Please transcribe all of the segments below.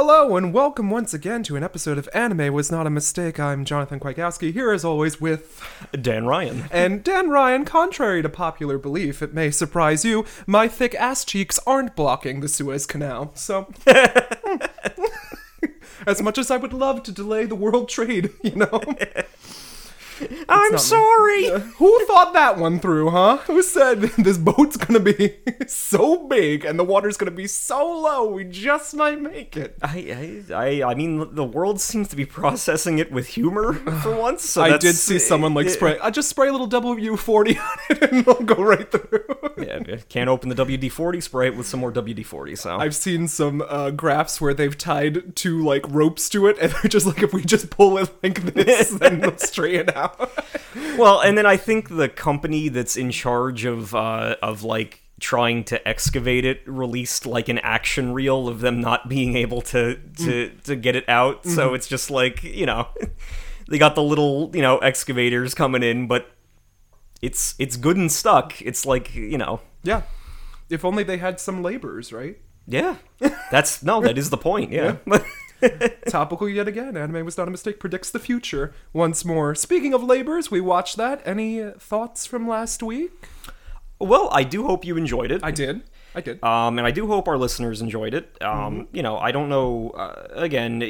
Hello and welcome once again to an episode of Anime Was Not a Mistake. I'm Jonathan Kwiatkowski, here as always with... Dan Ryan. And Dan Ryan, contrary to popular belief, it may surprise you, my thick ass cheeks aren't blocking the Suez Canal, so... as much as I would love to delay the world trade, you know? I'm sorry! Who thought that one through, huh? Who said this boat's gonna be so big and the water's gonna be so low we just might make it? I mean, the world seems to be processing it with humor for once, so I did see someone like spray... I just spray a little WD-40 on it and it'll go right through. Yeah, can't open the WD-40, spray it with some more WD-40, so... I've seen some graphs where they've tied two, like, ropes to it, and they're just like, if we just pull it like this, then they'll straighten out. Well, and then I think the company that's in charge of like trying to excavate it released like an action reel of them not being able to get it out. Mm-hmm. So it's just like, you know, they got the little, you know, excavators coming in, but it's good and stuck. It's like, you know, yeah. If only they had some laborers, right? Yeah, that is the point. Yeah. Topical yet again. Anime Was Not a Mistake predicts the future once more. Speaking of labors, we watched that. Any thoughts from last week? Well, I do hope you enjoyed it. I did. And I do hope our listeners enjoyed it. You know, I don't know, again,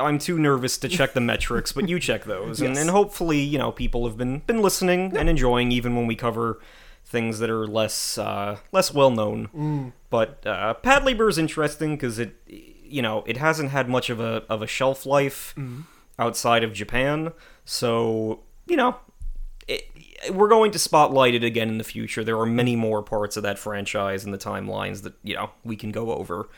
I'm too nervous to check the metrics, but you check those. Yes. And hopefully, you know, people have been listening and enjoying even when we cover things that are less well-known. But Pad Labor is interesting because it... You know, it hasn't had much of a shelf life outside of Japan, so, you know, we're going to spotlight it again in the future. There are many more parts of that franchise and the timelines that, you know, we can go over.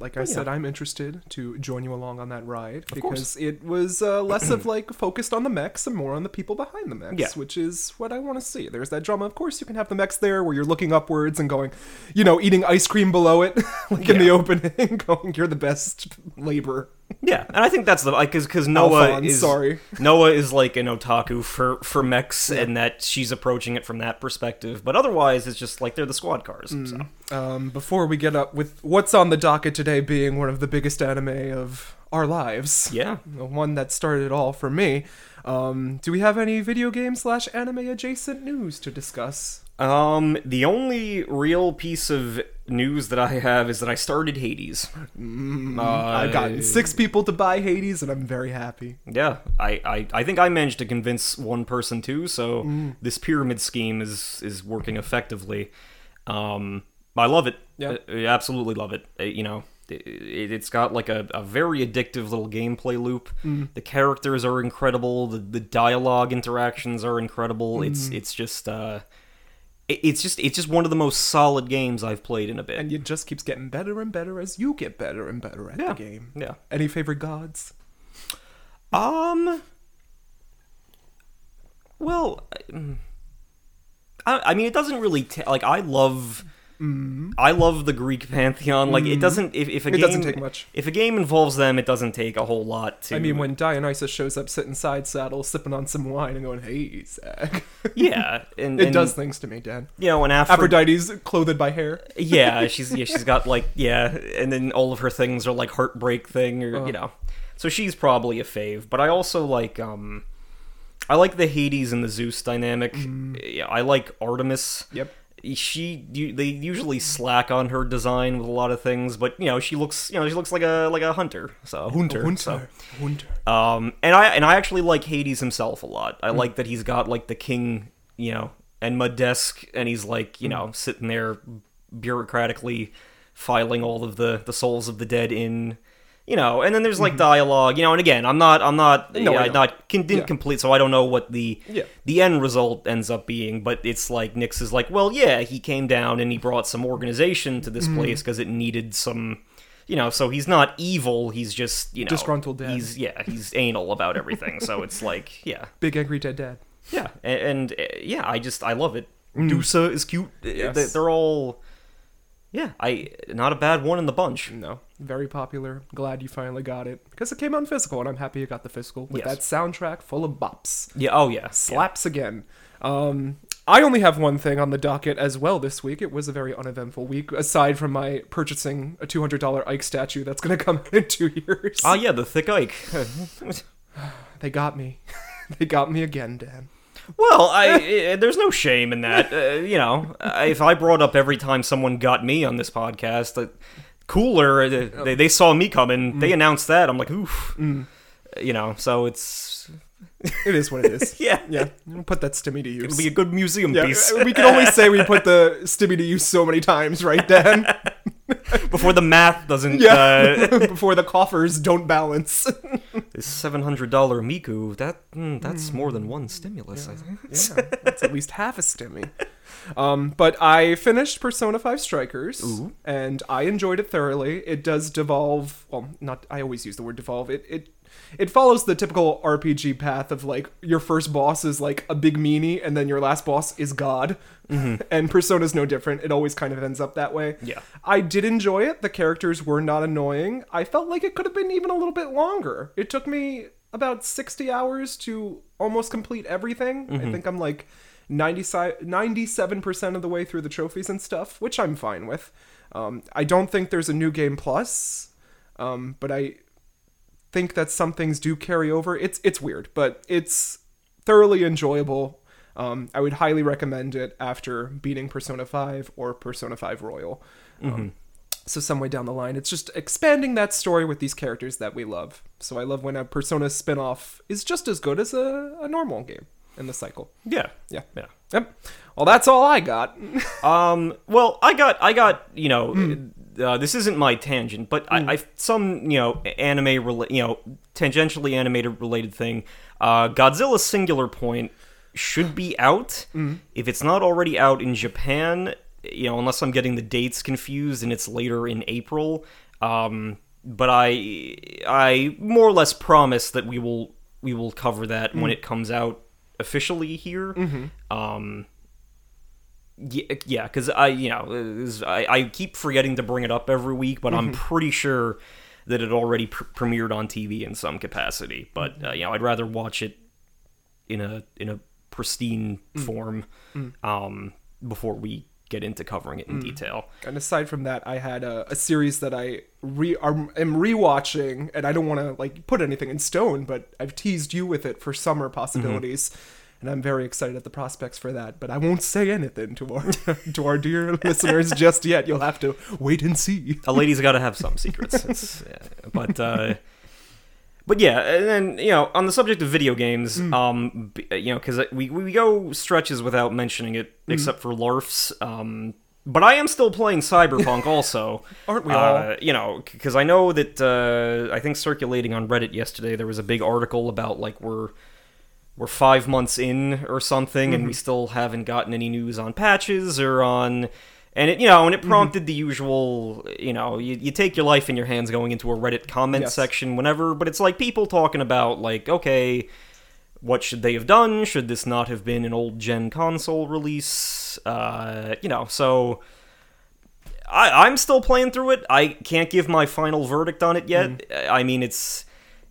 Like I said, I'm interested to join you along on that ride, because it was less of, like, focused on the mechs and more on the people behind the mechs, which is what I want to see. There's that drama. Of course, you can have the mechs there where you're looking upwards and going, you know, eating ice cream below it, like in the opening, going, you're the best laborer. Yeah, and I think that's the, like, because Noah is like an otaku for mechs, and that she's approaching it from that perspective. But otherwise, it's just like they're the squad cars. So. Before we get up with what's on the docket today, being one of the biggest anime of our lives, the one that started it all for me. Do we have any video game / anime adjacent news to discuss? The only real piece of news that I have is that I started Hades. I've gotten 6 people to buy Hades, and I'm very happy. Yeah, I think I managed to convince one person too, so this pyramid scheme is working effectively. I love it. Yeah. I absolutely love it. You know, it's got like a very addictive little gameplay loop. The characters are incredible. The dialogue interactions are incredible. It's just one of the most solid games I've played in a bit. And it just keeps getting better and better as you get better and better at the game. Yeah. Any favorite gods? Well, I mean, it doesn't really... I love the Greek pantheon. Like, it doesn't... If a game doesn't take much. If a game involves them, it doesn't take a whole lot to... I mean, when Dionysus shows up sitting side saddle, sipping on some wine and going, hey, Zach. Yeah. It does things to me, Dan. You know, and Aphrodite's clothed by hair. Yeah, she's got, like... Yeah, and then all of her things are, like, heartbreak thing, or, you know. So she's probably a fave. But I also like... I like the Hades and the Zeus dynamic. Yeah, I like Artemis. Yep. They usually slack on her design with a lot of things, but you know she looks like a hunter. So hunter. And I actually like Hades himself a lot. I like that he's got like the king, you know, Enma-desk, and he's like you know sitting there bureaucratically filing all of the souls of the dead in. You know, and then there's like dialogue, you know, and again, I'm not complete, so I don't know what the end result ends up being, but it's like Nyx is like, well, yeah, he came down and he brought some organization to this place because it needed some, you know, so he's not evil, he's just, you know, disgruntled dad. He's anal about everything, so it's like, yeah. Big angry dead dad. Yeah, and I love it. Dusa is cute. Yes. They're all... Yeah, not a bad one in the bunch. No, very popular. Glad you finally got it. Because it came out in physical, and I'm happy you got the physical. With that soundtrack full of bops. Yeah, oh yeah. Slaps again. I only have one thing on the docket as well this week. It was a very uneventful week, aside from my purchasing a $200 Ike statue that's going to come in 2 years. Oh yeah, the thick Ike. They got me. They got me again, Dan. Well, there's no shame in that. If I brought up every time someone got me on this podcast, they saw me coming. They announced that. I'm like, oof. You know, so it is what it is. Yeah. We'll put that stimmy to use. It'll be a good museum piece. We can only say we put the stimmy to use so many times, right, Dan? Before the math doesn't... Yeah. Before the coffers don't balance. This $700 Miku, that's more than one stimulus, I think. Yeah, that's at least half a stimmy. But I finished Persona 5 Strikers, ooh, and I enjoyed it thoroughly. It does devolve... Well, not... I always use the word devolve. It follows the typical RPG path of, like, your first boss is, like, a big meanie, and then your last boss is God. Mm-hmm. And Persona's no different. It always kind of ends up that way. Yeah. I did enjoy it. The characters were not annoying. I felt like it could have been even a little bit longer. It took me about 60 hours to almost complete everything. Mm-hmm. I think I'm, like, 97% of the way through the trophies and stuff, which I'm fine with. I don't think there's a new game plus, but I... think that some things do carry over. It's weird, but it's thoroughly enjoyable. I would highly recommend it after beating Persona 5 or Persona 5 Royal. So some way down the line, it's just expanding that story with these characters that we love. So I love when a Persona spinoff is just as good as a normal game in the cycle. Yeah. Yep. Well, that's all I got. Well, I got. You know. This isn't my tangent, but tangentially animated related thing. Godzilla's Singular Point should be out. If it's not already out in Japan, you know, unless I'm getting the dates confused and it's later in April. But I more or less promise that we will cover that when it comes out officially here. Yeah, because I keep forgetting to bring it up every week, but I'm pretty sure that it already premiered on TV in some capacity. But I'd rather watch it in a pristine form before we get into covering it in detail. And aside from that, I had a series that I am rewatching, and I don't want to like put anything in stone, but I've teased you with it for summer possibilities. And I'm very excited at the prospects for that, but I won't say anything to our dear listeners just yet. You'll have to wait and see. A lady's got to have some secrets, but yeah. And then on the subject of video games, because we go stretches without mentioning it, except for LARFs. But I am still playing Cyberpunk, also. Aren't we all? Because I know that I think circulating on Reddit yesterday, there was a big article about like we're 5 months in or something, and we still haven't gotten any news on patches or on... And it prompted the usual, you take your life in your hands going into a Reddit comment section whenever, but it's like people talking about, like, okay, what should they have done? Should this not have been an old-gen console release? So... I'm still playing through it. I can't give my final verdict on it yet. I mean,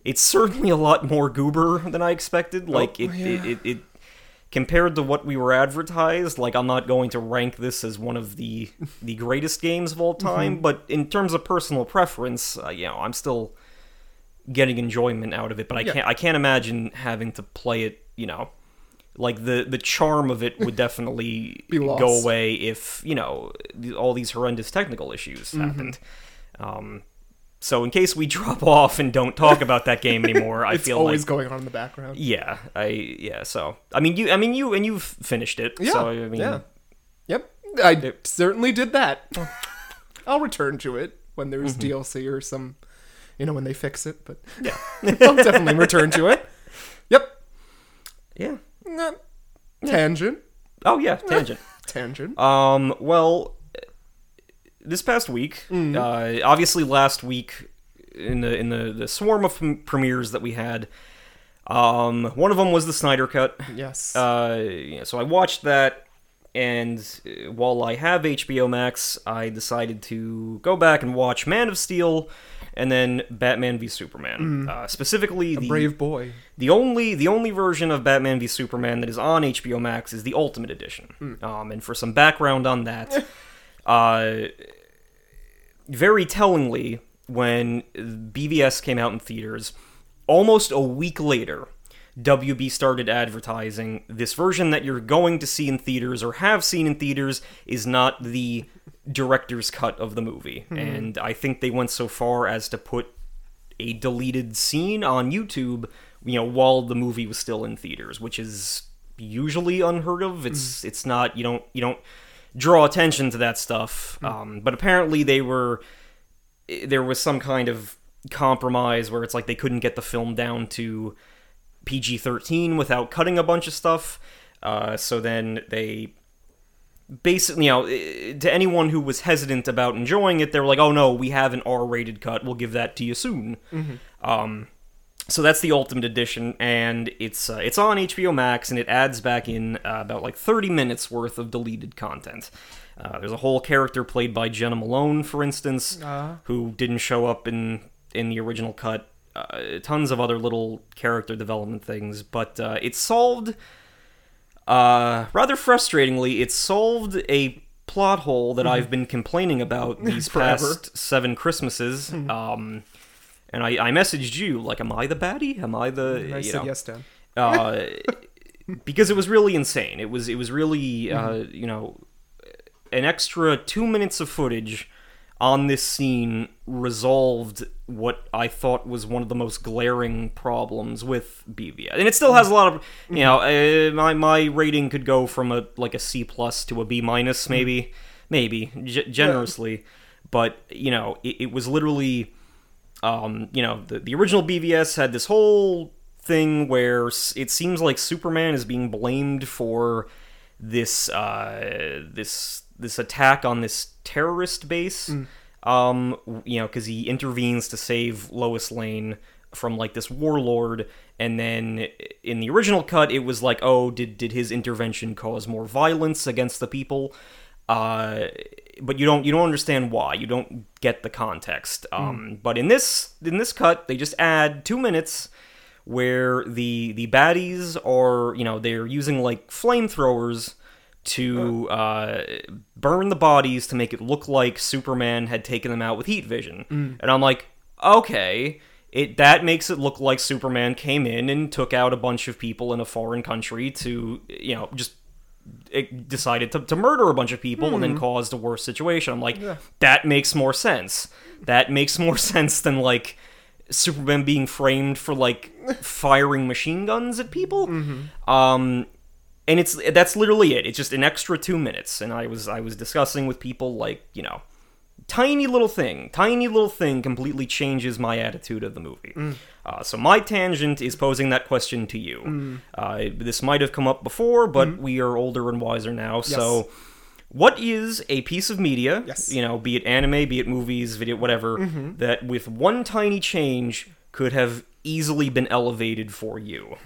It's certainly a lot more goober than I expected. Like, it compared to what we were advertised, like, I'm not going to rank this as one of the greatest games of all time, but in terms of personal preference, I'm still getting enjoyment out of it, but I can't imagine having to play it, like, the charm of it would definitely go away if, all these horrendous technical issues happened. So in case we drop off and don't talk about that game anymore, I feel like... It's always going on in the background. Yeah, so... you've finished it, so I mean... Yeah. Yep, I certainly did that. I'll return to it when there's DLC or some, you know, when they fix it, but yeah, I'll definitely return to it. Yep. Yeah. Tangent. Oh, yeah, tangent. Tangent. Well, this past week, obviously last week, in the swarm of premieres that we had, one of them was the Snyder Cut. Yes. Yeah, so I watched that, and while I have HBO Max, I decided to go back and watch Man of Steel, and then Batman v Superman. Specifically, the Brave Boy. The only version of Batman v Superman that is on HBO Max is the Ultimate Edition. And for some background on that, very tellingly, when BVS came out in theaters, almost a week later, WB started advertising, this version that you're going to see in theaters or have seen in theaters is not the director's cut of the movie. And I think they went so far as to put a deleted scene on YouTube, you know, while the movie was still in theaters, which is usually unheard of. It's not, you don't draw attention to that stuff. But apparently there was some kind of compromise where it's like they couldn't get the film down to PG-13 without cutting a bunch of stuff. So then they basically, to anyone who was hesitant about enjoying it, they were like, oh no, we have an R-rated cut. We'll give that to you soon. So that's the Ultimate Edition, and it's on HBO Max, and it adds back in about like 30 minutes worth of deleted content. There's a whole character played by Jenna Malone, for instance, who didn't show up in the original cut. Tons of other little character development things, but it solved, rather frustratingly, it solved a plot hole that I've been complaining about these past seven Christmases. And I messaged you, like, am I the baddie? Am I the, and I you said know, yes, Dan. Because it was really insane. It was really, an extra 2 minutes of footage on this scene resolved what I thought was one of the most glaring problems with BVS. And it still has a lot of, my rating could go from a C+ to a B- maybe, generously. But, it was literally, the original BVS had this whole thing where it seems like Superman is being blamed for this, this attack on this terrorist base, because he intervenes to save Lois Lane from, like, this warlord, and then in the original cut, it was like, oh, did his intervention cause more violence against the people? But you don't understand why. You don't get the context. But in this cut, they just add 2 minutes where the baddies are, they're using, like, flamethrowers to burn the bodies to make it look like Superman had taken them out with heat vision. And I'm like, okay, that makes it look like Superman came in and took out a bunch of people in a foreign country to, just decided to murder a bunch of people and then caused a worse situation. I'm like, that makes more sense. That makes more sense than, like, Superman being framed for, like, firing machine guns at people. And that's literally it. It's just an extra 2 minutes, and I was discussing with people, like, tiny little thing completely changes my attitude of the movie. So my tangent is posing that question to you. This might have come up before, but we are older and wiser now. Yes. So what is a piece of media, be it anime, be it movies, video, whatever, that with one tiny change could have easily been elevated for you?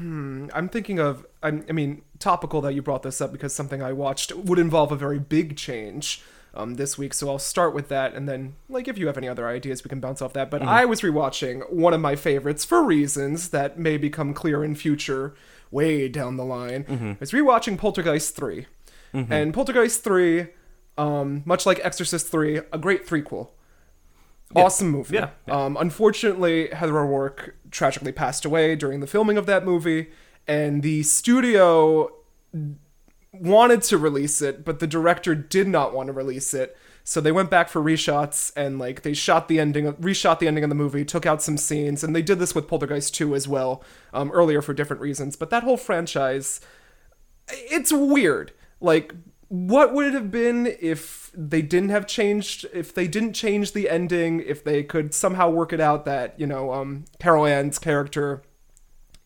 I'm thinking of, topical that you brought this up because something I watched would involve a very big change this week, so I'll start with that, and then, like, if you have any other ideas, we can bounce off that. But I was rewatching one of my favorites for reasons that may become clear in future, way down the line. I was rewatching Poltergeist 3. And Poltergeist 3, much like Exorcist 3, a great threequel. Awesome movie. Unfortunately, Heather O'Rourke tragically passed away during the filming of that movie, and the studio wanted to release it, but the director did not want to release it. So they went back for reshots, and, like, they reshot the ending of the movie, took out some scenes, and they did this with Poltergeist 2 as well, earlier for different reasons. But that whole franchise, it's weird. Like, what would it have been if they didn't have changed, if they didn't change the ending, if they could somehow work it out that, you know, Carol Ann's character,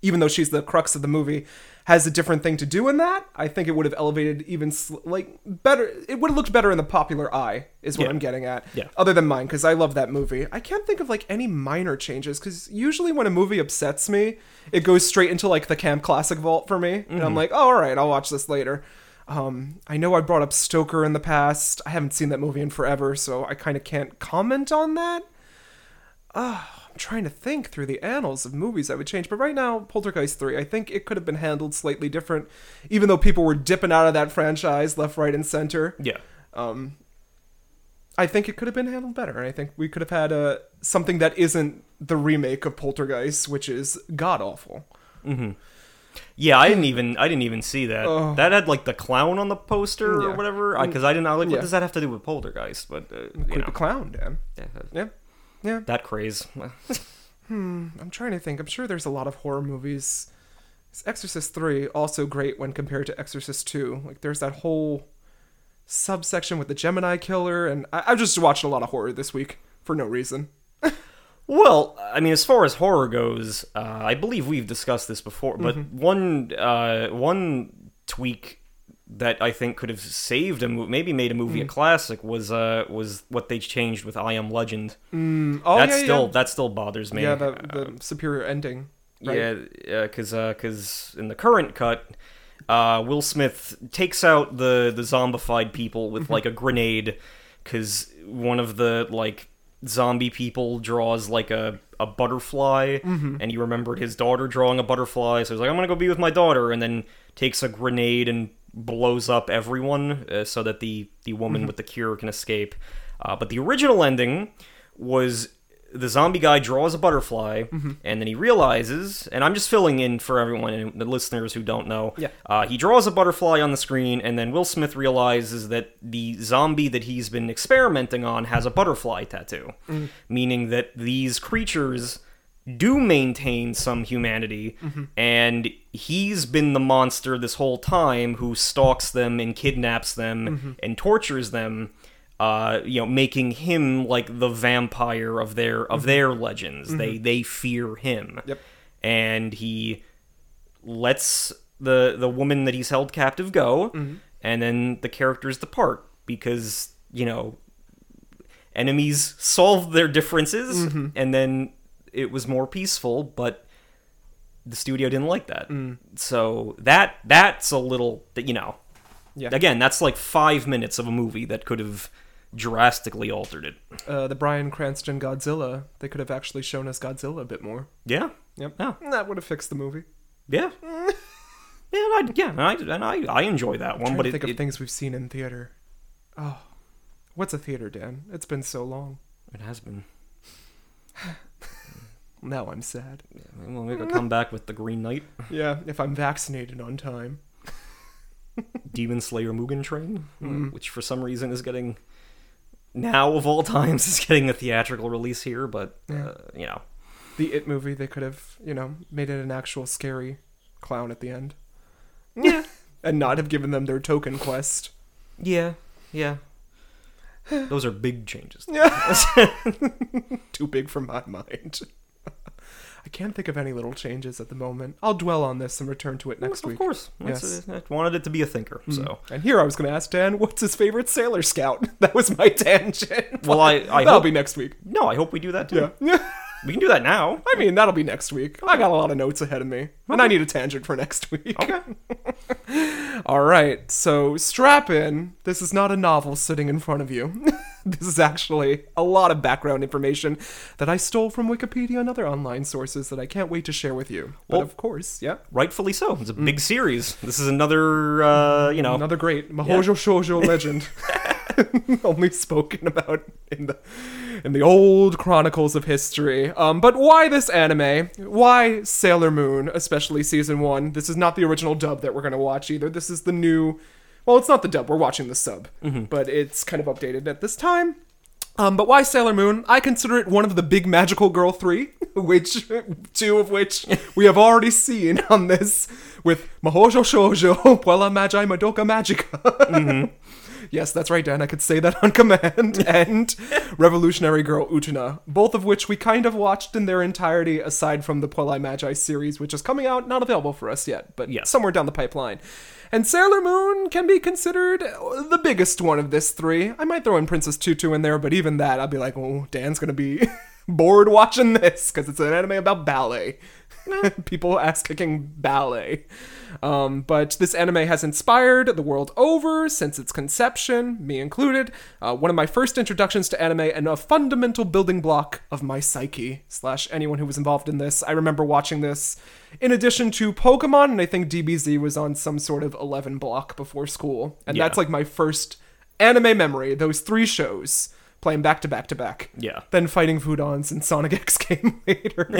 even though she's the crux of the movie, has a different thing to do in that? I think it would have elevated even, better. It would have looked better in the popular eye, is what I'm getting at. Yeah. Other than mine, because I love that movie. I can't think of, any minor changes, because usually when a movie upsets me, it goes straight into, the Camp Classic vault for me. Mm-hmm. And I'm like, oh, all right, I'll watch this later. I know I brought up Stoker in the past. I haven't seen that movie in forever, so I kind of can't comment on that. I'm trying to think through the annals of movies I would change, but right now, Poltergeist 3, I think it could have been handled slightly different, even though people were dipping out of that franchise left, right, and center. Yeah. I think it could have been handled better, and I think we could have had something that isn't the remake of Poltergeist, which is god awful. Mm-hmm. Yeah, I didn't even see that. That had the clown on the poster or whatever, because I didn't. I was like, what does that have to do with Poltergeist? But you know. The clown, Dan. Yeah. That craze. I'm trying to think. I'm sure there's a lot of horror movies. It's Exorcist 3, also great when compared to Exorcist 2. There's that whole subsection with the Gemini Killer, and I've just watched a lot of horror this week for no reason. Well, I mean, as far as horror goes, I believe we've discussed this before, but one tweak that I think could have saved maybe made a movie a classic was what they changed with I Am Legend. That still bothers me. Yeah, the superior ending. Right? Yeah, because in the current cut, Will Smith takes out the zombified people with a grenade, because one of the zombie people draws a butterfly, and he remembered his daughter drawing a butterfly, so he's like, I'm gonna go be with my daughter, and then takes a grenade and blows up everyone so that the woman with the cure can escape. But the original ending was the zombie guy draws a butterfly, and then he realizes, and I'm just filling in for everyone and the listeners who don't know, he draws a butterfly on the screen, and then Will Smith realizes that the zombie that he's been experimenting on has a butterfly tattoo, meaning that these creatures do maintain some humanity, and he's been the monster this whole time who stalks them and kidnaps them and tortures them, making him the vampire of their legends. They fear him. Yep. And he lets the woman that he's held captive go, and then the characters depart because, enemies solved their differences, and then it was more peaceful, but the studio didn't like that. So that's a little, Yeah. Again, that's 5 minutes of a movie that could have drastically altered it. The Bryan Cranston Godzilla, they could have actually shown us Godzilla a bit more. Yeah. Yep. Yeah. That would have fixed the movie. Yeah. I enjoy that one. But think of things we've seen in theater. Oh, what's a theater, Dan? It's been so long. It has been. Now I'm sad. Yeah, well, maybe I'll come back with The Green Knight. Yeah, if I'm vaccinated on time. Demon Slayer Mugen Train, which for some reason is getting, now of all times, is getting a theatrical release here, but, The It movie, they could have, made it an actual scary clown at the end. Yeah. And not have given them their token quest. Yeah. Those are big changes. Yeah. Too big for my mind. I can't think of any little changes at the moment. I'll dwell on this and return to it next week. Of course. Yes. I wanted it to be a thinker. So. And here I was going to ask Dan, what's his favorite Sailor Scout? That was my tangent. Well, that'll be next week. No, I hope we do that too. Yeah. We can do that now. I mean, that'll be next week. Okay. I got a lot of notes ahead of me. Okay. And I need a tangent for next week. Okay. All right. So strap in. This is not a novel sitting in front of you. This is actually a lot of background information that I stole from Wikipedia and other online sources that I can't wait to share with you. Well, but of course, rightfully so. It's a big series. This is another, another great Mahoujo Shoujo legend, only spoken about in the old chronicles of history. But why this anime? Why Sailor Moon, especially season 1? This is not the original dub that we're going to watch either. This is the new. Well, it's not the dub. We're watching the sub, but it's kind of updated at this time. But why Sailor Moon? I consider it one of the big Magical Girl 3, which two of which we have already seen on this with Mahoujo Shoujo, Puella Magi, Madoka Magica. Mm-hmm. Yes, that's right, Dan. I could say that on command. And Revolutionary Girl Utena, both of which we kind of watched in their entirety, aside from the Puella Magi series, which is coming out, not available for us yet, but somewhere down the pipeline. And Sailor Moon can be considered the biggest one of this three. I might throw in Princess Tutu in there, but even that, I'll be like, oh, Dan's going to be bored watching this because it's an anime about ballet. People ass-kicking ballet. But this anime has inspired the world over since its conception, me included, one of my first introductions to anime and a fundamental building block of my psyche, / anyone who was involved in this. I remember watching this in addition to Pokemon, and I think DBZ was on some sort of 11 block before school. And that's like my first anime memory, those three shows. Playing back to back to back. Yeah. Then fighting Foodons and Sonic X came later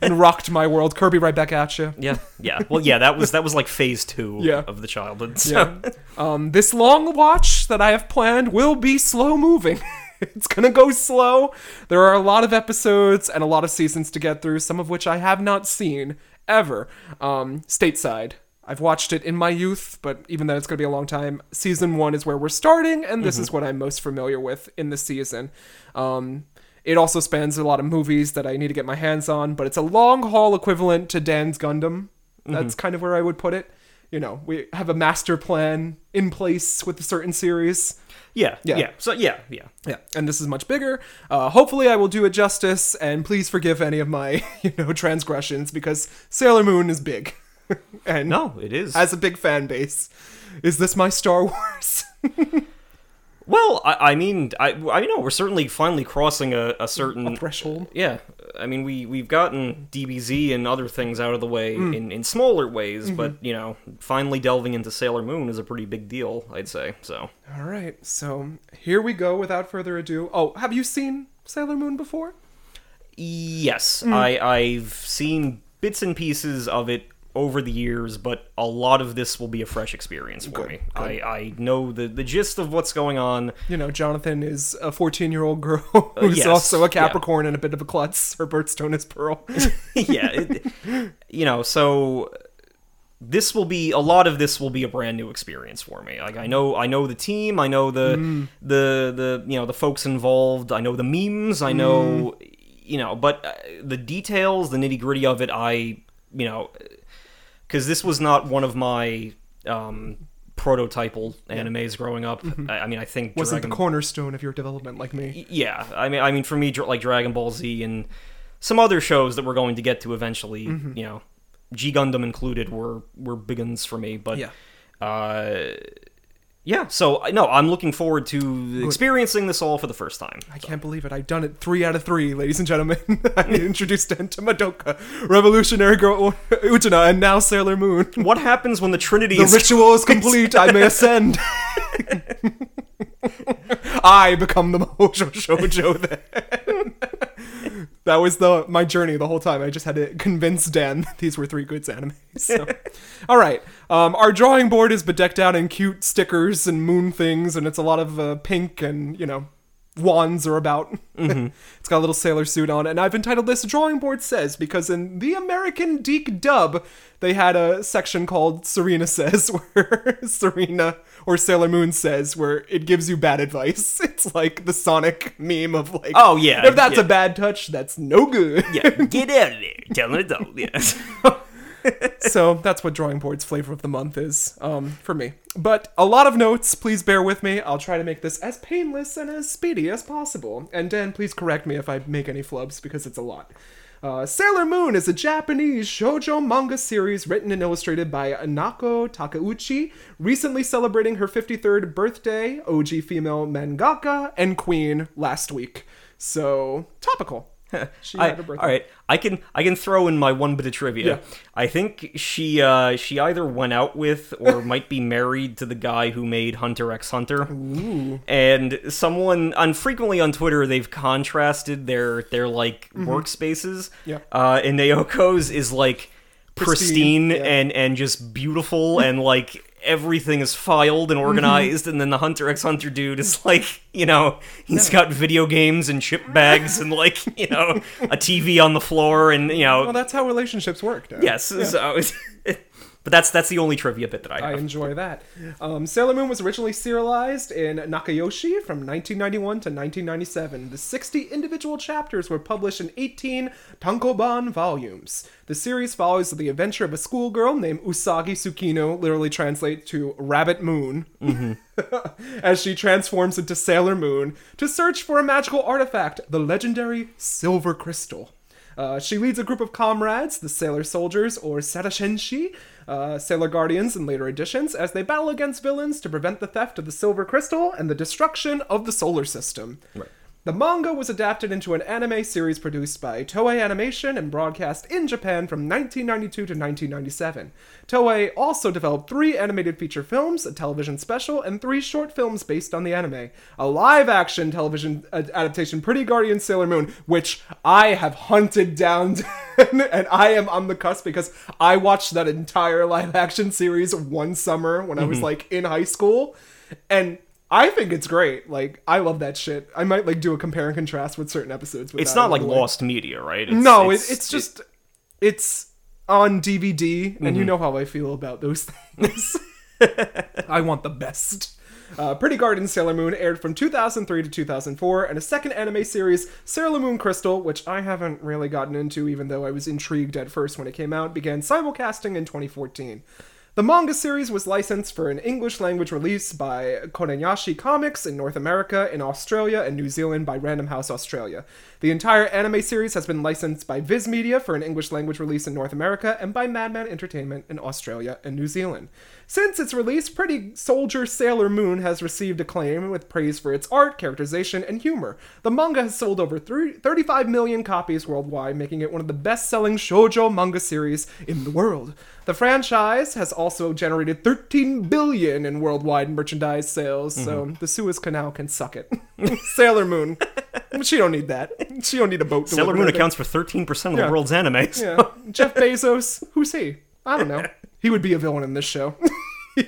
and rocked my world. Kirby right back at you. Yeah. Yeah. Well, yeah, that was like phase two of the childhood. So. Yeah. This long watch that I have planned will be slow moving. It's going to go slow. There are a lot of episodes and a lot of seasons to get through, some of which I have not seen ever. Stateside. I've watched it in my youth, but even then it's going to be a long time. Season 1 is where we're starting, and this is what I'm most familiar with in the season. It also spans a lot of movies that I need to get my hands on, but it's a long-haul equivalent to Dan's Gundam. That's kind of where I would put it. You know, we have a master plan in place with a certain series. Yeah. And this is much bigger. Hopefully I will do it justice, and please forgive any of my, transgressions, because Sailor Moon is big. And no, it is. As a big fan base, is this my Star Wars? Well, I mean, know we're certainly finally crossing a certain threshold. Yeah, I mean, we've gotten DBZ and other things out of the way in smaller ways, but finally delving into Sailor Moon is a pretty big deal, I'd say. So, all right, so here we go. Without further ado, oh, have you seen Sailor Moon before? Yes, I've seen bits and pieces of it over the years, but a lot of this will be a fresh experience for me. I know the gist of what's going on. Jonathan is a 14-year-old girl who's also a Capricorn and a bit of a klutz. Her birthstone is Pearl. So this will be, a lot of this will be a brand new experience for me. Like I know the team, I know the folks involved, I know the memes, I know, but the details, the nitty-gritty of it, because this was not one of my prototypal animes growing up. I mean, I think wasn't the cornerstone of your development, like me. Yeah, I mean, for me, like Dragon Ball Z and some other shows that we're going to get to eventually, G Gundam included, were big uns for me. But so no, I'm looking forward to experiencing this all for the first time. I can't believe it. I've done it 3 out of 3, ladies and gentlemen. I introduced Dan to Madoka, Revolutionary Girl Utena, and now Sailor Moon. What happens when the Trinity is... The ritual is complete. I may ascend. I become the Mahoujo Shoujo then. That was my journey the whole time. I just had to convince Dan that these were 3 good animes. So. All right. Our drawing board is bedecked out in cute stickers and moon things, and it's a lot of pink and, wands are about. It's got a little sailor suit on, and I've entitled this Drawing Board Says, because in the American DIC dub, they had a section called Serena Says, where Serena or Sailor Moon Says, where it gives you bad advice. It's like the Sonic meme of like, oh yeah, if that's a bad touch, that's no good. Yeah, get out of there, tell an adult. Yeah. So that's what Drawing Board's flavor of the month is for me. But a lot of notes, please bear with me. I'll try to make this as painless and as speedy as possible. And Dan, please correct me if I make any flubs, because it's a lot. Sailor Moon is a Japanese shoujo manga series written and illustrated by Naoko Takeuchi, recently celebrating her 53rd birthday, OG female mangaka, and queen last week. So, topical. She had her birthday. All right, I can throw in my one bit of trivia. Yeah. I think she either went out with or might be married to the guy who made Hunter x Hunter. Ooh. And someone frequently on Twitter, they've contrasted their like workspaces. Yeah. And Naoko's is like pristine and just beautiful and like everything is filed and organized, and then the Hunter x Hunter dude is like, he's got video games and chip bags and like, a TV on the floor and, Well, that's how relationships work, though. Yes. Yeah. So, But that's the only trivia bit that I have. I enjoy that. Sailor Moon was originally serialized in Nakayoshi from 1991 to 1997. The 60 individual chapters were published in 18 tankoban volumes. The series follows the adventure of a schoolgirl named Usagi Tsukino, literally translates to Rabbit Moon, as she transforms into Sailor Moon to search for a magical artifact, the legendary Silver Crystal. She leads a group of comrades, the Sailor Soldiers, or Sarashenshi, Sailor Guardians in later editions, as they battle against villains to prevent the theft of the Silver Crystal and the destruction of the solar system. Right. The manga was adapted into an anime series produced by Toei Animation and broadcast in Japan from 1992 to 1997. Toei also developed 3 animated feature films, a television special, and 3 short films based on the anime. A live-action television adaptation, Pretty Guardian Sailor Moon, which I have hunted down, and I am on the cusp because I watched that entire live-action series one summer when I was, in high school, and I think it's great. I love that shit. I might, do a compare and contrast with certain episodes. It's not, lost media, right? It's on DVD, and you know how I feel about those things. I want the best. Pretty Guardian Sailor Moon aired from 2003 to 2004, and a second anime series, Sailor Moon Crystal, which I haven't really gotten into, even though I was intrigued at first when it came out, began simulcasting in 2014. The manga series was licensed for an English-language release by Kodansha Comics in North America, in Australia, and New Zealand by Random House Australia. The entire anime series has been licensed by Viz Media for an English-language release in North America, and by Madman Entertainment in Australia and New Zealand. Since its release, Pretty Soldier Sailor Moon has received acclaim with praise for its art, characterization, and humor. The manga has sold over 35 million copies worldwide, making it one of the best-selling shoujo manga series in the world. The franchise has also generated $13 billion in worldwide merchandise sales, so the Suez Canal can suck it. Sailor Moon. She don't need that. She don't need a boat. Sailor Moon accounts for 13% of the world's anime. So. Yeah. Jeff Bezos, who's he? I don't know. He would be a villain in this show.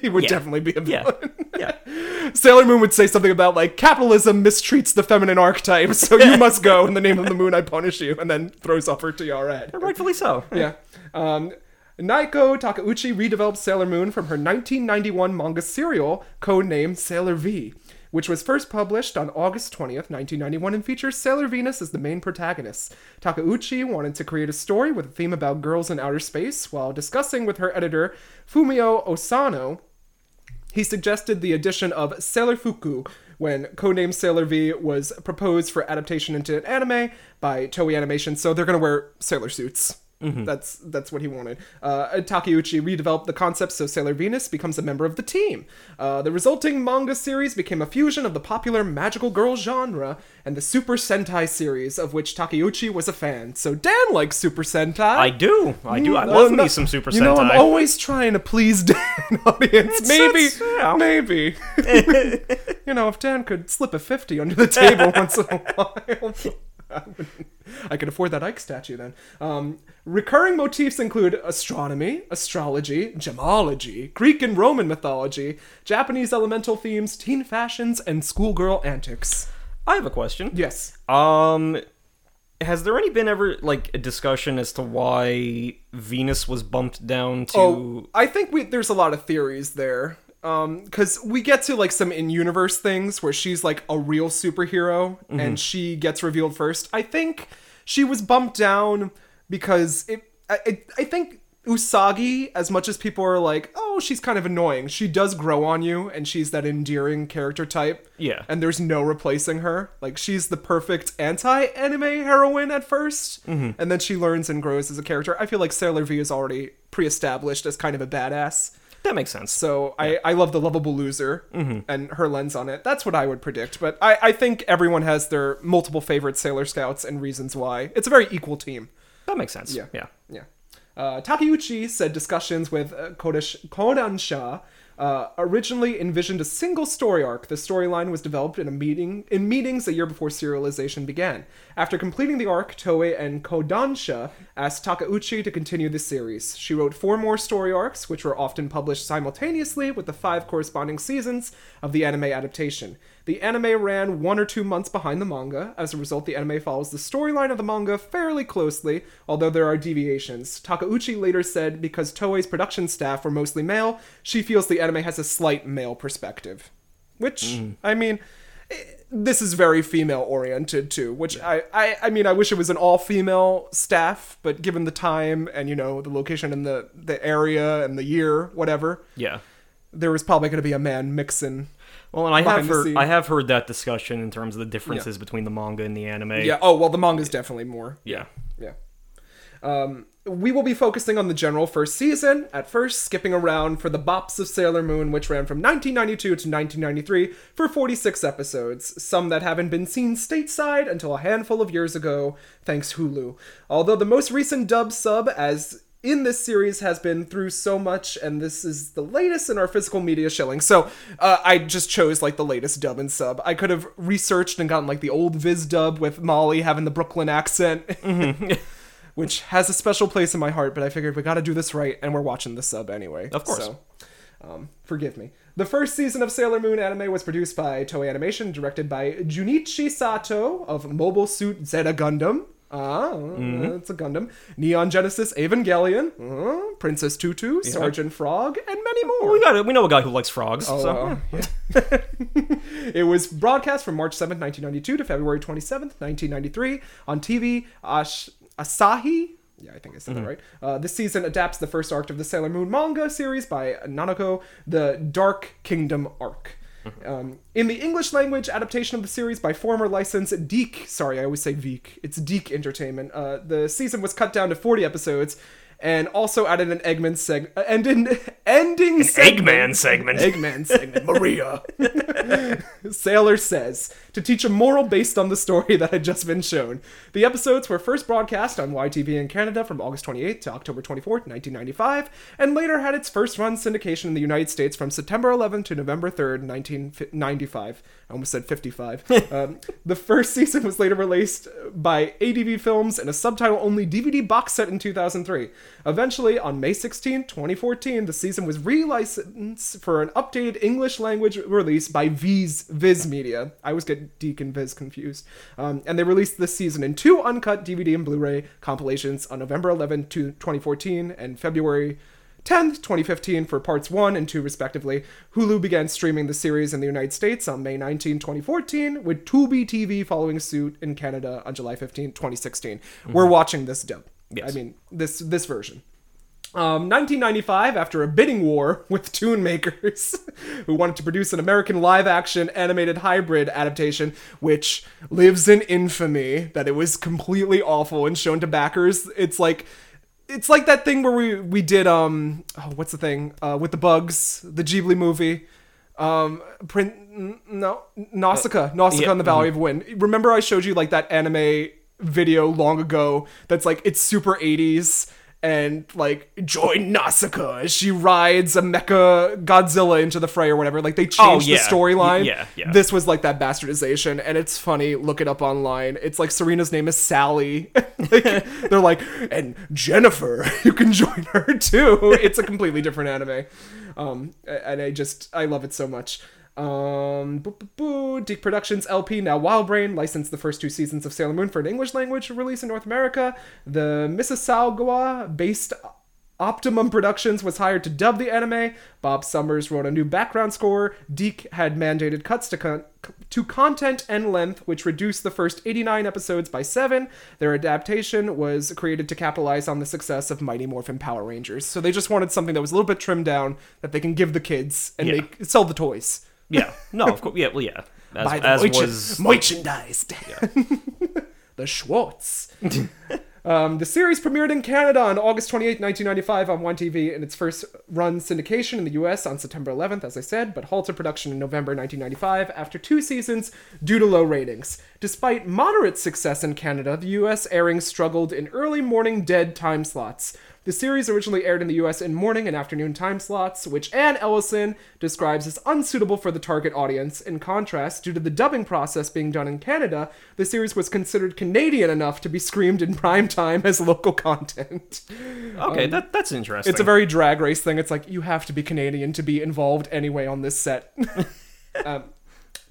He would definitely be a villain. Yeah. Sailor Moon would say something about, capitalism mistreats the feminine archetype, so you must go. In the name of the moon, I punish you. And then throws off her tiara. Rightfully so. Yeah. Naoko Takeuchi redeveloped Sailor Moon from her 1991 manga serial, codenamed Sailor V, which was first published on August 20th, 1991, and features Sailor Venus as the main protagonist. Takeuchi wanted to create a story with a theme about girls in outer space. While discussing with her editor, Fumio Osano, he suggested the addition of Sailor Fuku, when codename Sailor V was proposed for adaptation into an anime by Toei Animation, so they're going to wear sailor suits. That's what he wanted. Takeuchi redeveloped the concept so Sailor Venus becomes a member of the team. The resulting manga series became a fusion of the popular magical girl genre and the Super Sentai series, of which Takeuchi was a fan. So Dan likes Super Sentai. I do. I love me some Super Sentai. I'm always trying to please Dan, audience. Maybe. If Dan could slip a 50 under the table once in a while. I could afford that Ike statue then. Recurring motifs include astronomy, astrology, gemology, Greek and Roman mythology, Japanese elemental themes, teen fashions, and schoolgirl antics. I have a question. Yes. Has there ever been a discussion as to why Venus was bumped down to... Oh, I think there's a lot of theories there. Because we get to, some in-universe things where she's, a real superhero, and she gets revealed first. I think she was bumped down because I think Usagi, as much as people are oh, she's kind of annoying, she does grow on you, and she's that endearing character type. Yeah. And there's no replacing her. She's the perfect anti-anime heroine at first, and then she learns and grows as a character. I feel like Sailor V is already pre-established as kind of a badass. That makes sense. So yeah. I love the lovable loser and her lens on it. That's what I would predict. But I think everyone has their multiple favorite Sailor Scouts and reasons why. It's a very equal team. That makes sense. Yeah. Takeuchi said discussions with Kodansha originally envisioned a single story arc. The storyline was developed in meetings a year before serialization began. After completing the arc, Toei and Kodansha asked Takeuchi to continue the series. She wrote 4 more story arcs, which were often published simultaneously with the 5 corresponding seasons of the anime adaptation. The anime ran 1 or 2 months behind the manga. As a result, the anime follows the storyline of the manga fairly closely, although there are deviations. Takeuchi later said because Toei's production staff were mostly male, she feels the anime has a slight male perspective. Which, I mean, this is very female-oriented, too. Which, yeah. I mean, I wish it was an all-female staff, but given the time and, you know, the location and the area and the year, whatever. Yeah. There was probably going to be a man mixing. Well, and I have heard that discussion in terms of the differences between the manga and the anime. Yeah. Oh, well, the manga is definitely more. Yeah. Yeah. We will be focusing on the general first season, at first skipping around for the bops of Sailor Moon, which ran from 1992 to 1993 for 46 episodes, some that haven't been seen stateside until a handful of years ago, thanks Hulu. Although the most recent dub sub, as in this series, has been through so much, and this is the latest in our physical media shilling. So I just chose like the latest dub and sub. I could have researched and gotten like the old Viz dub with Molly having the Brooklyn accent, which has a special place in my heart, but I figured we gotta do this right, and we're watching the sub anyway. Of course. So, forgive me. The first season of Sailor Moon anime was produced by Toei Animation, directed by Junichi Sato of Mobile Suit Zeta Gundam. It's a Gundam. Neon Genesis Evangelion, Princess Tutu, Sergeant Frog, and many more. We know a guy who likes frogs. It was broadcast from March 7th, 1992 to February 27th, 1993 on TV Asahi. Yeah, I think I said that right. This season adapts the first arc of the Sailor Moon manga series by Nanako, the Dark Kingdom arc. In the English language adaptation of the series by former license DIC, sorry, I always say Veek, it's DIC Entertainment, the season was cut down to 40 episodes and also added an Eggman segment, Eggman segment, Maria, Sailor Says, to teach a moral based on the story that had just been shown. The episodes were first broadcast on YTV in Canada from August 28th to October 24th, 1995, and later had its first run syndication in the United States from September 11th to November 3rd, 1995. I almost said 55. The first season was later released by ADV Films in a subtitle-only DVD box set in 2003. Eventually, on May 16, 2014, the season was re-licensed for an updated English language release by Viz Media. I always get Deke and Viz confused. And they released this season in 2 uncut DVD and Blu-ray compilations on November 11, 2014 and February 10th, 2015 for parts 1 and 2 respectively. Hulu began streaming the series in the United States on May 19, 2014 with Tubi TV following suit in Canada on July 15, 2016. We're watching this dub. Yes. I mean, this version. 1995, after a bidding war with Toon Makers, who wanted to produce an American live-action animated hybrid adaptation, which lives in infamy, that it was completely awful and shown to backers. It's like that thing where we did, what's the thing? With the bugs, the Ghibli movie. Nausicaa and the Valley of Wind. Remember I showed you, like, that anime video long ago that's like it's super 80s and like join Nausicaa as she rides a mecha Godzilla into the fray or whatever, like they changed the storyline. This was like that bastardization, and it's funny, look it up online. It's like Serena's name is Sally. Like, they're like, and Jennifer, you can join her too. It's a completely different anime, and I love it so much. DIC Productions LP, now Wildbrain, licensed the first 2 seasons of Sailor Moon for an English language release in North America. The Mississauga-based Optimum Productions was hired to dub the anime. Bob Summers wrote a new background score. DIC had mandated cuts to content and length, which reduced the first 89 episodes by 7. Their adaptation was created to capitalize on the success of Mighty Morphin Power Rangers. So they just wanted something that was a little bit trimmed down that they can give the kids and sell the toys. Yeah, no, of course, yeah, well, yeah. As was... merchandised. Yeah. The Schwartz. The series premiered in Canada on August 28, 1995 on YTV in its first run syndication in the U.S. on September 11th, as I said, but halted production in November 1995 after 2 seasons due to low ratings. Despite moderate success in Canada, the U.S. airings struggled in early morning dead time slots. The series originally aired in the U.S. in morning and afternoon time slots, which Ann Ellison describes as unsuitable for the target audience. In contrast, due to the dubbing process being done in Canada, the series was considered Canadian enough to be screamed in prime time as local content. Okay, that's interesting. It's a very drag race thing. It's like, you have to be Canadian to be involved anyway on this set.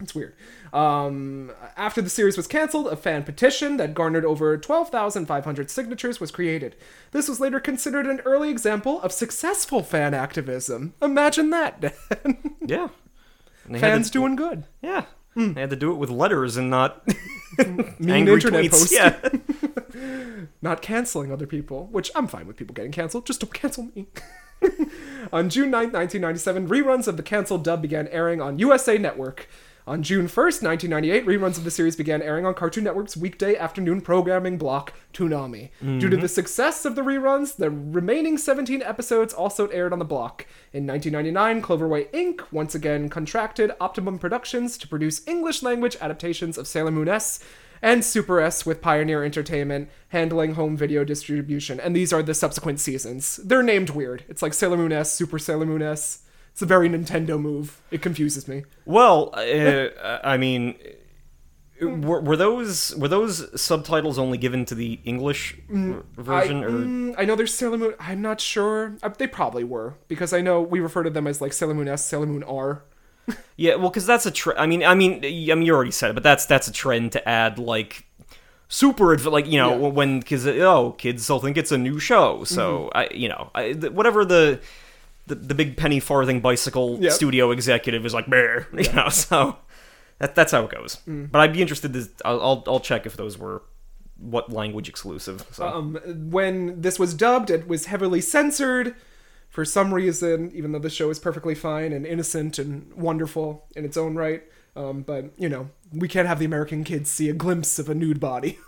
It's weird. After the series was cancelled, a fan petition that garnered over 12,500 signatures was created. This was later considered an early example of successful fan activism. Imagine that, Dan. Yeah. Fans doing good. Yeah. Mm. They had to do it with letters and not angry internet tweets. Posts. Yeah. Not canceling other people, which I'm fine with people getting canceled. Just don't cancel me. On June 9th, 1997, reruns of the canceled dub began airing on USA Network. On June 1st, 1998, reruns of the series began airing on Cartoon Network's weekday afternoon programming block, Toonami. Mm-hmm. Due to the success of the reruns, the remaining 17 episodes also aired on the block. In 1999, Cloverway Inc. once again contracted Optimum Productions to produce English-language adaptations of Sailor Moon S and Super S, with Pioneer Entertainment handling home video distribution. And these are the subsequent seasons. They're named weird. It's like Sailor Moon S, Super Sailor Moon S. It's a very Nintendo move. It confuses me. Well, I mean, were those subtitles only given to the English version? I know there's Sailor Moon. I'm not sure. They probably were, because I know we refer to them as like Sailor Moon S, Sailor Moon R. Yeah, well, because that's a trend. I mean, you already said it, but that's a trend to add like super, like, you know, when because kids still think it's a new show, so whatever the big penny farthing bicycle studio executive is like, meh, you know, so that's how it goes. Mm. But I'd be interested to I'll check if those were what language exclusive. So. When this was dubbed, it was heavily censored. For some reason, even though the show is perfectly fine and innocent and wonderful in its own right, but, you know, we can't have the American kids see a glimpse of a nude body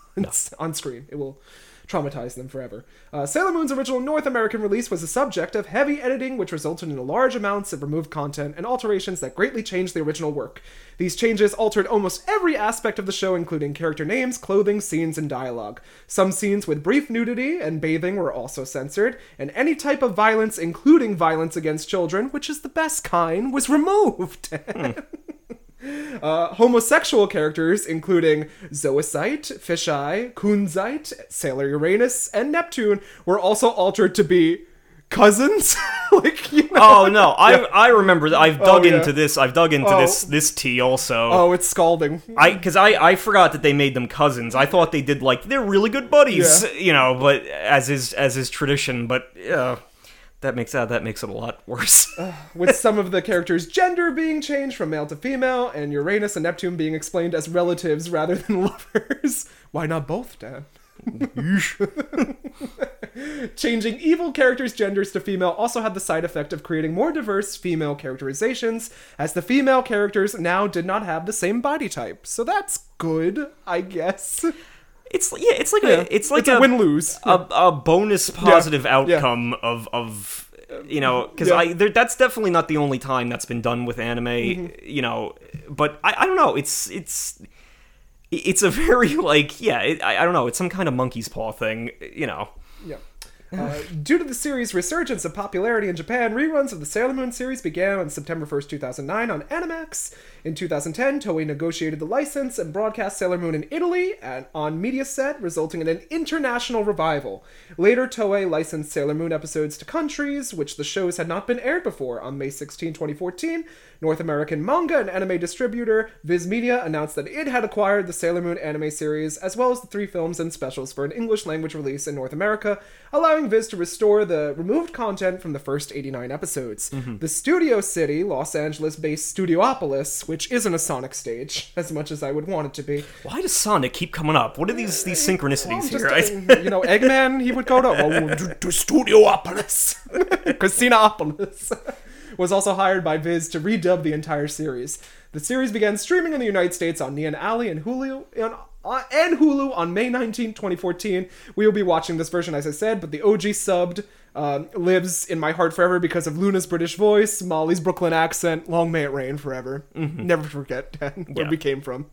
on screen. It will traumatize them forever. Sailor Moon's original North American release was the subject of heavy editing, which resulted in large amounts of removed content and alterations that greatly changed the original work. These changes altered almost every aspect of the show, including character names, clothing, scenes, and dialogue. Some scenes with brief nudity and bathing were also censored, and any type of violence, including violence against children, which is the best kind, was removed. Homosexual characters, including Zoisite, Fisheye, Kunzite, Sailor Uranus, and Neptune, were also altered to be cousins. Like, you know. Oh no, I remember that. I've dug into this tea also. Oh, it's scalding. Because I forgot that they made them cousins. I thought they did, like, they're really good buddies, you know. But as is tradition, but yeah. That makes it a lot worse. With some of the characters' gender being changed from male to female, and Uranus and Neptune being explained as relatives rather than lovers. Why not both, Dan? Changing evil characters' genders to female also had the side effect of creating more diverse female characterizations, as the female characters now did not have the same body type. So that's good, I guess. It's like a win-lose. A bonus positive outcome of you know, because that's definitely not the only time that's been done with anime, you know, but I don't know, it's a very, like, I don't know, it's some kind of monkey's paw thing, you know. Yeah. Due to the series' resurgence of popularity in Japan, reruns of the Sailor Moon series began on September 1st, 2009 on Animax. In 2010, Toei negotiated the license and broadcast Sailor Moon in Italy and on Mediaset, resulting in an international revival. Later, Toei licensed Sailor Moon episodes to countries which the shows had not been aired before. On May 16, 2014, North American manga and anime distributor Viz Media announced that it had acquired the Sailor Moon anime series, as well as the 3 films and specials, for an English-language release in North America, allowing Viz to restore the removed content from the first 89 episodes. The studio city, Los Angeles-based Studiopolis, which isn't a Sonic stage, as much as I would want it to be. Why does Sonic keep coming up? What are these synchronicities here? You know, Eggman, he would go to Studiopolis. Christinapolis. Was also hired by Viz to redub the entire series. The series began streaming in the United States on Neon Alley and Hulu on May 19, 2014. We will be watching this version, as I said, but the OG subbed lives in my heart forever because of Luna's British voice, Molly's Brooklyn accent. Long may it rain forever. Never forget where we came from.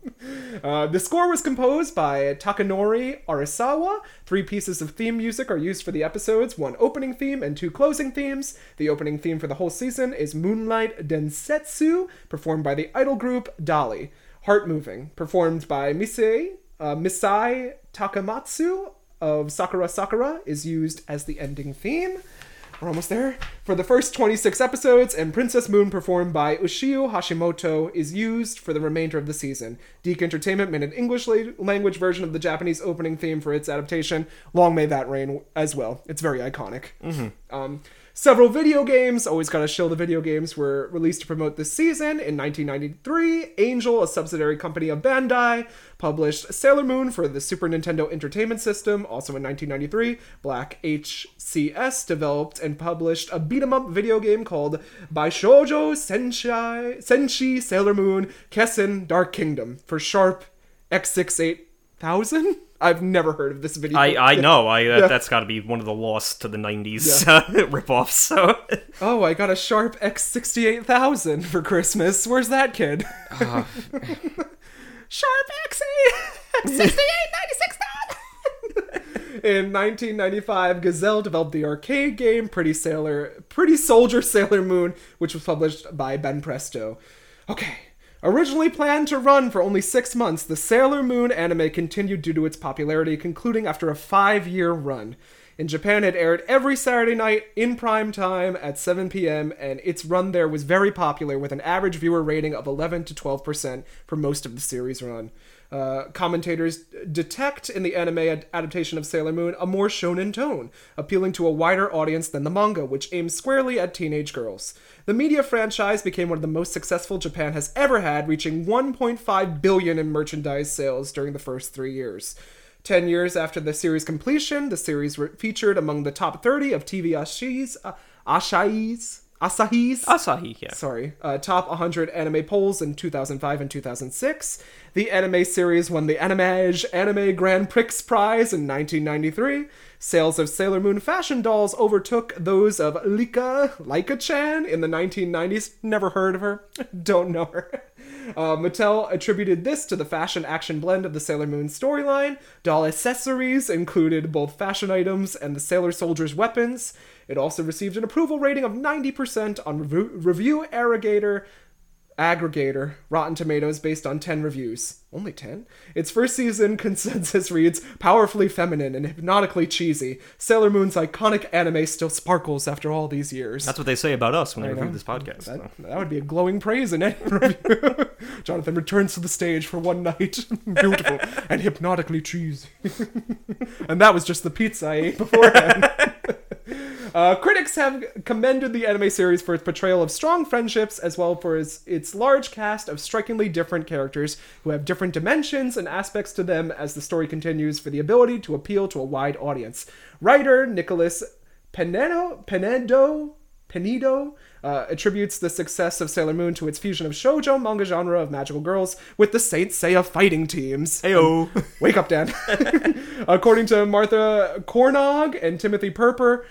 The score was composed by Takanori Arisawa. 3 pieces of theme music are used for the episodes, 1 opening theme and 2 closing themes. The opening theme for the whole season is Moonlight Densetsu, performed by the idol group Dali. Heart Moving, performed by Misae Takematsu of Sakura Sakura, is used as the ending theme. We're almost there. For the first 26 episodes, and Princess Moon performed by Ushio Hashimoto is used for the remainder of the season. DIC Entertainment made an English language version of the Japanese opening theme for its adaptation. Long may that reign as well. It's very iconic. Mm-hmm. Several video games, always gotta shill the video games, were released to promote this season. In 1993, Angel, a subsidiary company of Bandai, published Sailor Moon for the Super Nintendo Entertainment System. Also in 1993, Black HCS developed and published a beat-em-up video game called Baishoujo Senshi Sailor Moon Kessen Dark Kingdom for Sharp X68000? I've never heard of this video. I know. That's got to be one of the lost to the 90s rip-offs. So. Oh, I got a Sharp X68000 for Christmas. Where's that kid? Sharp X68969! In 1995, Gazelle developed the arcade game Pretty Soldier Sailor Moon, which was published by Ben Presto. Okay. Originally planned to run for only 6 months, the Sailor Moon anime continued due to its popularity, concluding after a 5-year run. In Japan, it aired every Saturday night in prime time at 7 p.m., and its run there was very popular, with an average viewer rating of 11 to 12% for most of the series' run. Commentators detect in the anime adaptation of Sailor Moon a more shonen tone, appealing to a wider audience than the manga, which aims squarely at teenage girls. The media franchise became one of the most successful Japan has ever had, reaching 1.5 billion in merchandise sales during the first 3 years. 10 years after the series' completion, the series featured among the top 30 of TV Asahi's top 100 anime polls in 2005 and 2006. The anime series won the Animage Anime Grand Prix Prize in 1993. Sales of Sailor Moon fashion dolls overtook those of Laika-chan in the 1990s. Never heard of her. Don't know her. Mattel attributed this to the fashion-action blend of the Sailor Moon storyline. Doll accessories included both fashion items and the Sailor Soldier's weapons. It also received an approval rating of 90% on Review Aggregator Rotten Tomatoes based on 10 reviews. Only 10? Its first season consensus reads, powerfully feminine and hypnotically cheesy. Sailor Moon's iconic anime still sparkles after all these years. That's what they say about us when they review this podcast. That would be a glowing praise in any review. Jonathan returns to the stage for one night. Beautiful and hypnotically cheesy. And that was just the pizza I ate beforehand. Critics have commended the anime series for its portrayal of strong friendships, as well for its large cast of strikingly different characters who have different dimensions and aspects to them as the story continues, for the ability to appeal to a wide audience. Writer Nicholas Penedo attributes the success of Sailor Moon to its fusion of shoujo manga genre of magical girls with the Saint Seiya fighting teams. Heyo! Wake up, Dan. According to Martha Cornog and Timothy Perper,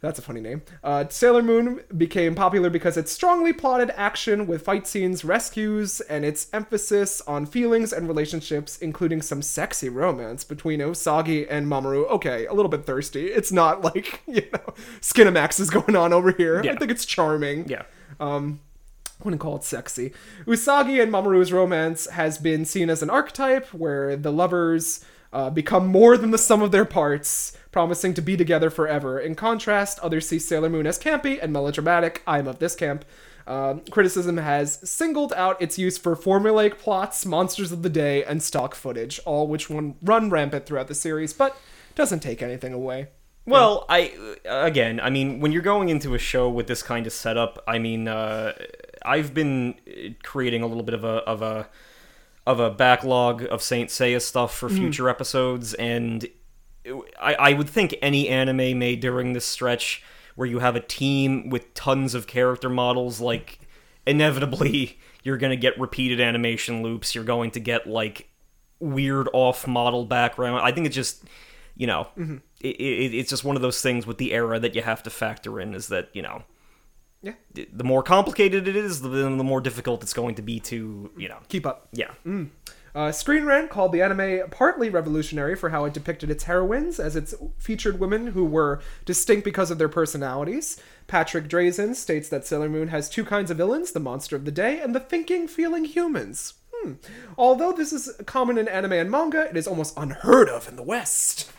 that's a funny name. Sailor Moon became popular because its strongly plotted action with fight scenes, rescues, and its emphasis on feelings and relationships, including some sexy romance between Usagi and Mamoru. Okay, a little bit thirsty. It's not like, Skinamax is going on over here. Yeah. I think it's charming. Yeah. I wouldn't call it sexy. Usagi and Mamoru's romance has been seen as an archetype where the lovers become more than the sum of their parts, promising to be together forever. In contrast, others see Sailor Moon as campy and melodramatic. I'm of this camp. Criticism has singled out its use for formulaic plots, monsters of the day, and stock footage, all which run rampant throughout the series, but doesn't take anything away. Well, when you're going into a show with this kind of setup, I've been creating a little bit of a backlog of Saint Seiya stuff for future episodes, and I would think any anime made during this stretch where you have a team with tons of character models, like, inevitably you're going to get repeated animation loops, you're going to get, like, weird off-model background. I think it's just, it's just one of those things with the era that you have to factor in, is that, yeah. The more complicated it is, the more difficult it's going to be to, keep up. Yeah. Mm. Screen Rant called the anime partly revolutionary for how it depicted its heroines, as it featured women who were distinct because of their personalities. Patrick Drazen states that Sailor Moon has two kinds of villains, the monster of the day and the thinking, feeling humans. Although this is common in anime and manga, it is almost unheard of in the West.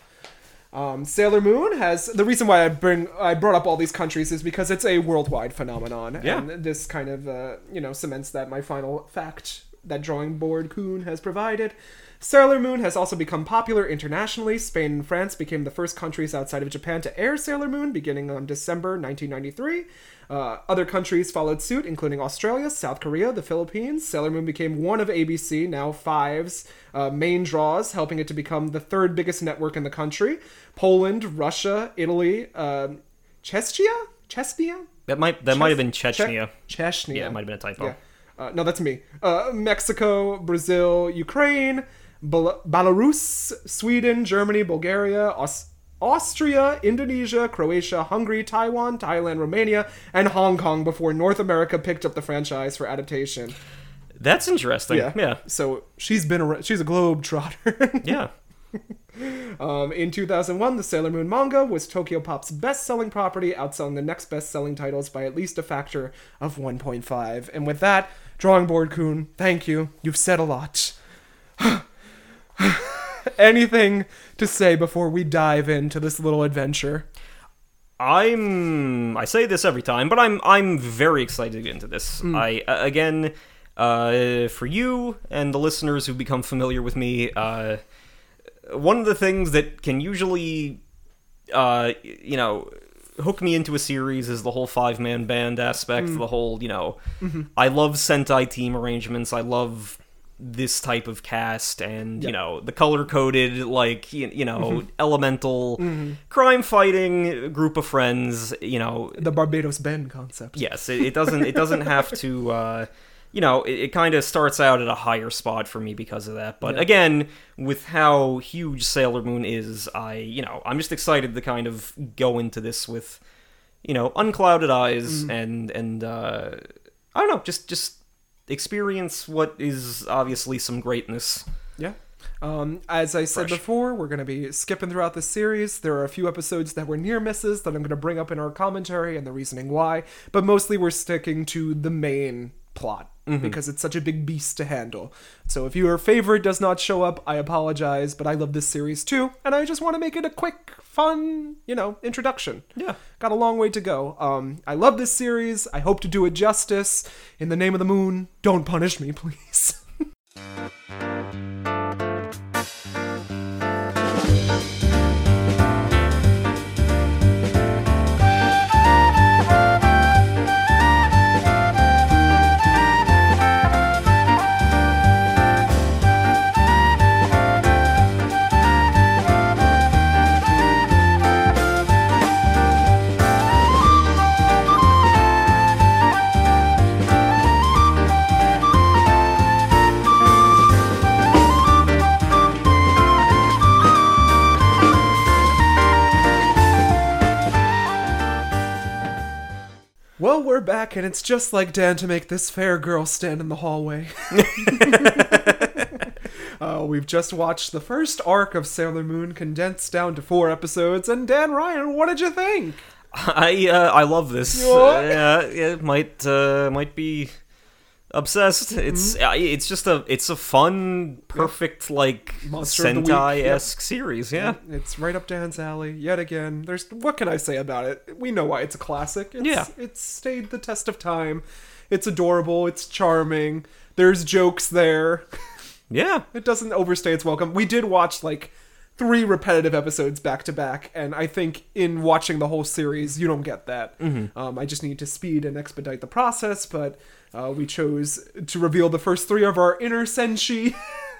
Sailor Moon has... The reason why I brought up all these countries is because it's a worldwide phenomenon. Yeah. And this kind of, cements that my final fact that Drawing Board Kun has provided. Sailor Moon has also become popular internationally. Spain and France became the first countries outside of Japan to air Sailor Moon beginning on December 1993. Other countries followed suit, including Australia, South Korea, the Philippines. Sailor Moon became one of ABC, now Five's, main draws, helping it to become the third biggest network in the country. Poland, Russia, Italy, Chechnya? That might have been Chechnya. Chechnya. Yeah, it might have been a typo. Yeah. No, that's me. Mexico, Brazil, Ukraine... Belarus, Sweden, Germany, Bulgaria, Austria, Indonesia, Croatia, Hungary, Taiwan, Thailand, Romania, and Hong Kong before North America picked up the franchise for adaptation. That's interesting. Yeah. So she's a globetrotter. Yeah. In 2001, the Sailor Moon manga was Tokyopop's best-selling property, outselling the next best-selling titles by at least a factor of 1.5. And with that, Drawing Board Kun, thank you. You've said a lot. Anything to say before we dive into this little adventure? I say this every time, but I'm very excited to get into this. For you and the listeners who become familiar with me, one of the things that can usually, hook me into a series is the whole five-man band aspect, the whole, I love Sentai team arrangements, I love this type of cast, and the color-coded, like, elemental crime-fighting group of friends, the Barbados Bend concept. Yes, it doesn't have to. It kind of starts out at a higher spot for me because of that. But again, with how huge Sailor Moon is, I'm just excited to kind of go into this with, unclouded eyes and I don't know, just experience what is obviously some greatness. Yeah. As I said before, we're going to be skipping throughout the series. There are a few episodes that were near misses that I'm going to bring up in our commentary and the reasoning why, but mostly we're sticking to the main plot because it's such a big beast to handle. So if your favorite does not show up, I apologize, but I love this series too, and I just want to make it a quick, fun, introduction. Yeah. Got a long way to go. I love this series. I hope to do it justice. In the name of the moon, don't punish me, please. Well, we're back, and it's just like Dan to make this fair girl stand in the hallway. We've just watched the first arc of Sailor Moon condensed down to 4 episodes, and Dan Ryan, what did you think? I love this. It might be obsessed. It's it's a fun, perfect like Monster Sentai-esque series. Yeah, it's right up Dan's alley yet again. There's what can I say about it? We know why it's a classic. It's stayed the test of time. It's adorable. It's charming. There's jokes there. Yeah, it doesn't overstay its welcome. We did watch like 3 repetitive episodes back to back, and I think in watching the whole series, you don't get that. I just need to speed and expedite the process, but. We chose to reveal the first 3 of our inner senshi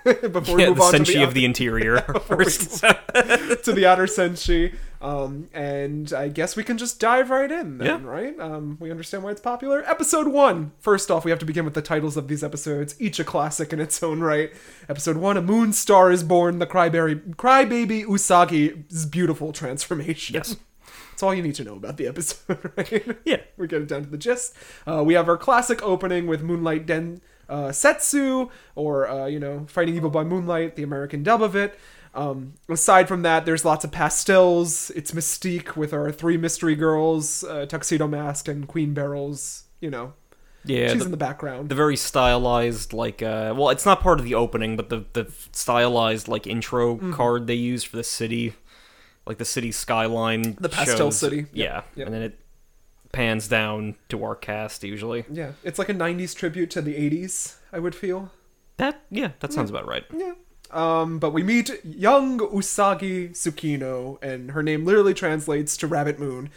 before we move on to the senshi of the interior. First to the outer senshi. And I guess we can just dive right in then, right? We understand why it's popular. Episode 1. First off, we have to begin with the titles of these episodes, each a classic in its own right. Episode 1, A Moon Star is Born, the crybaby Usagi's beautiful transformation. Yes. That's all you need to know about the episode, right? Yeah. We get it down to the gist. We have our classic opening with Moonlight Densetsu, or Fighting Evil by Moonlight, the American dub of it. Aside from that, there's lots of pastels. It's mystique with our 3 mystery girls, Tuxedo Mask and Queen Beryl's, she's in the background. The very stylized, like, well, it's not part of the opening, but the stylized, like, intro card they use for the city. like the city skyline, the pastel shows, city. Yep. Yeah, yep. And then it pans down to our cast usually. Yeah, it's like a 90s tribute to the 80s, I would feel. That sounds about right. Yeah. But we meet young Usagi Tsukino, and her name literally translates to Rabbit Moon.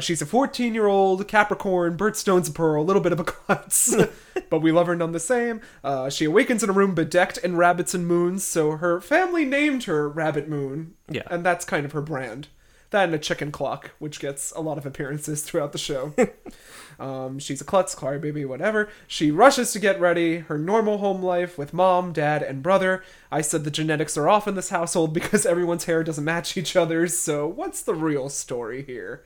She's a 14-year-old Capricorn, birthstone's a pearl, a little bit of a klutz, but we love her none the same. She awakens in a room bedecked in rabbits and moons, so her family named her Rabbit Moon. Yeah. And that's kind of her brand. That and a chicken clock, which gets a lot of appearances throughout the show. She's a klutz, crybaby, whatever. She rushes to get ready, her normal home life with mom, dad, and brother. I said the genetics are off in this household because everyone's hair doesn't match each other's, so what's the real story here?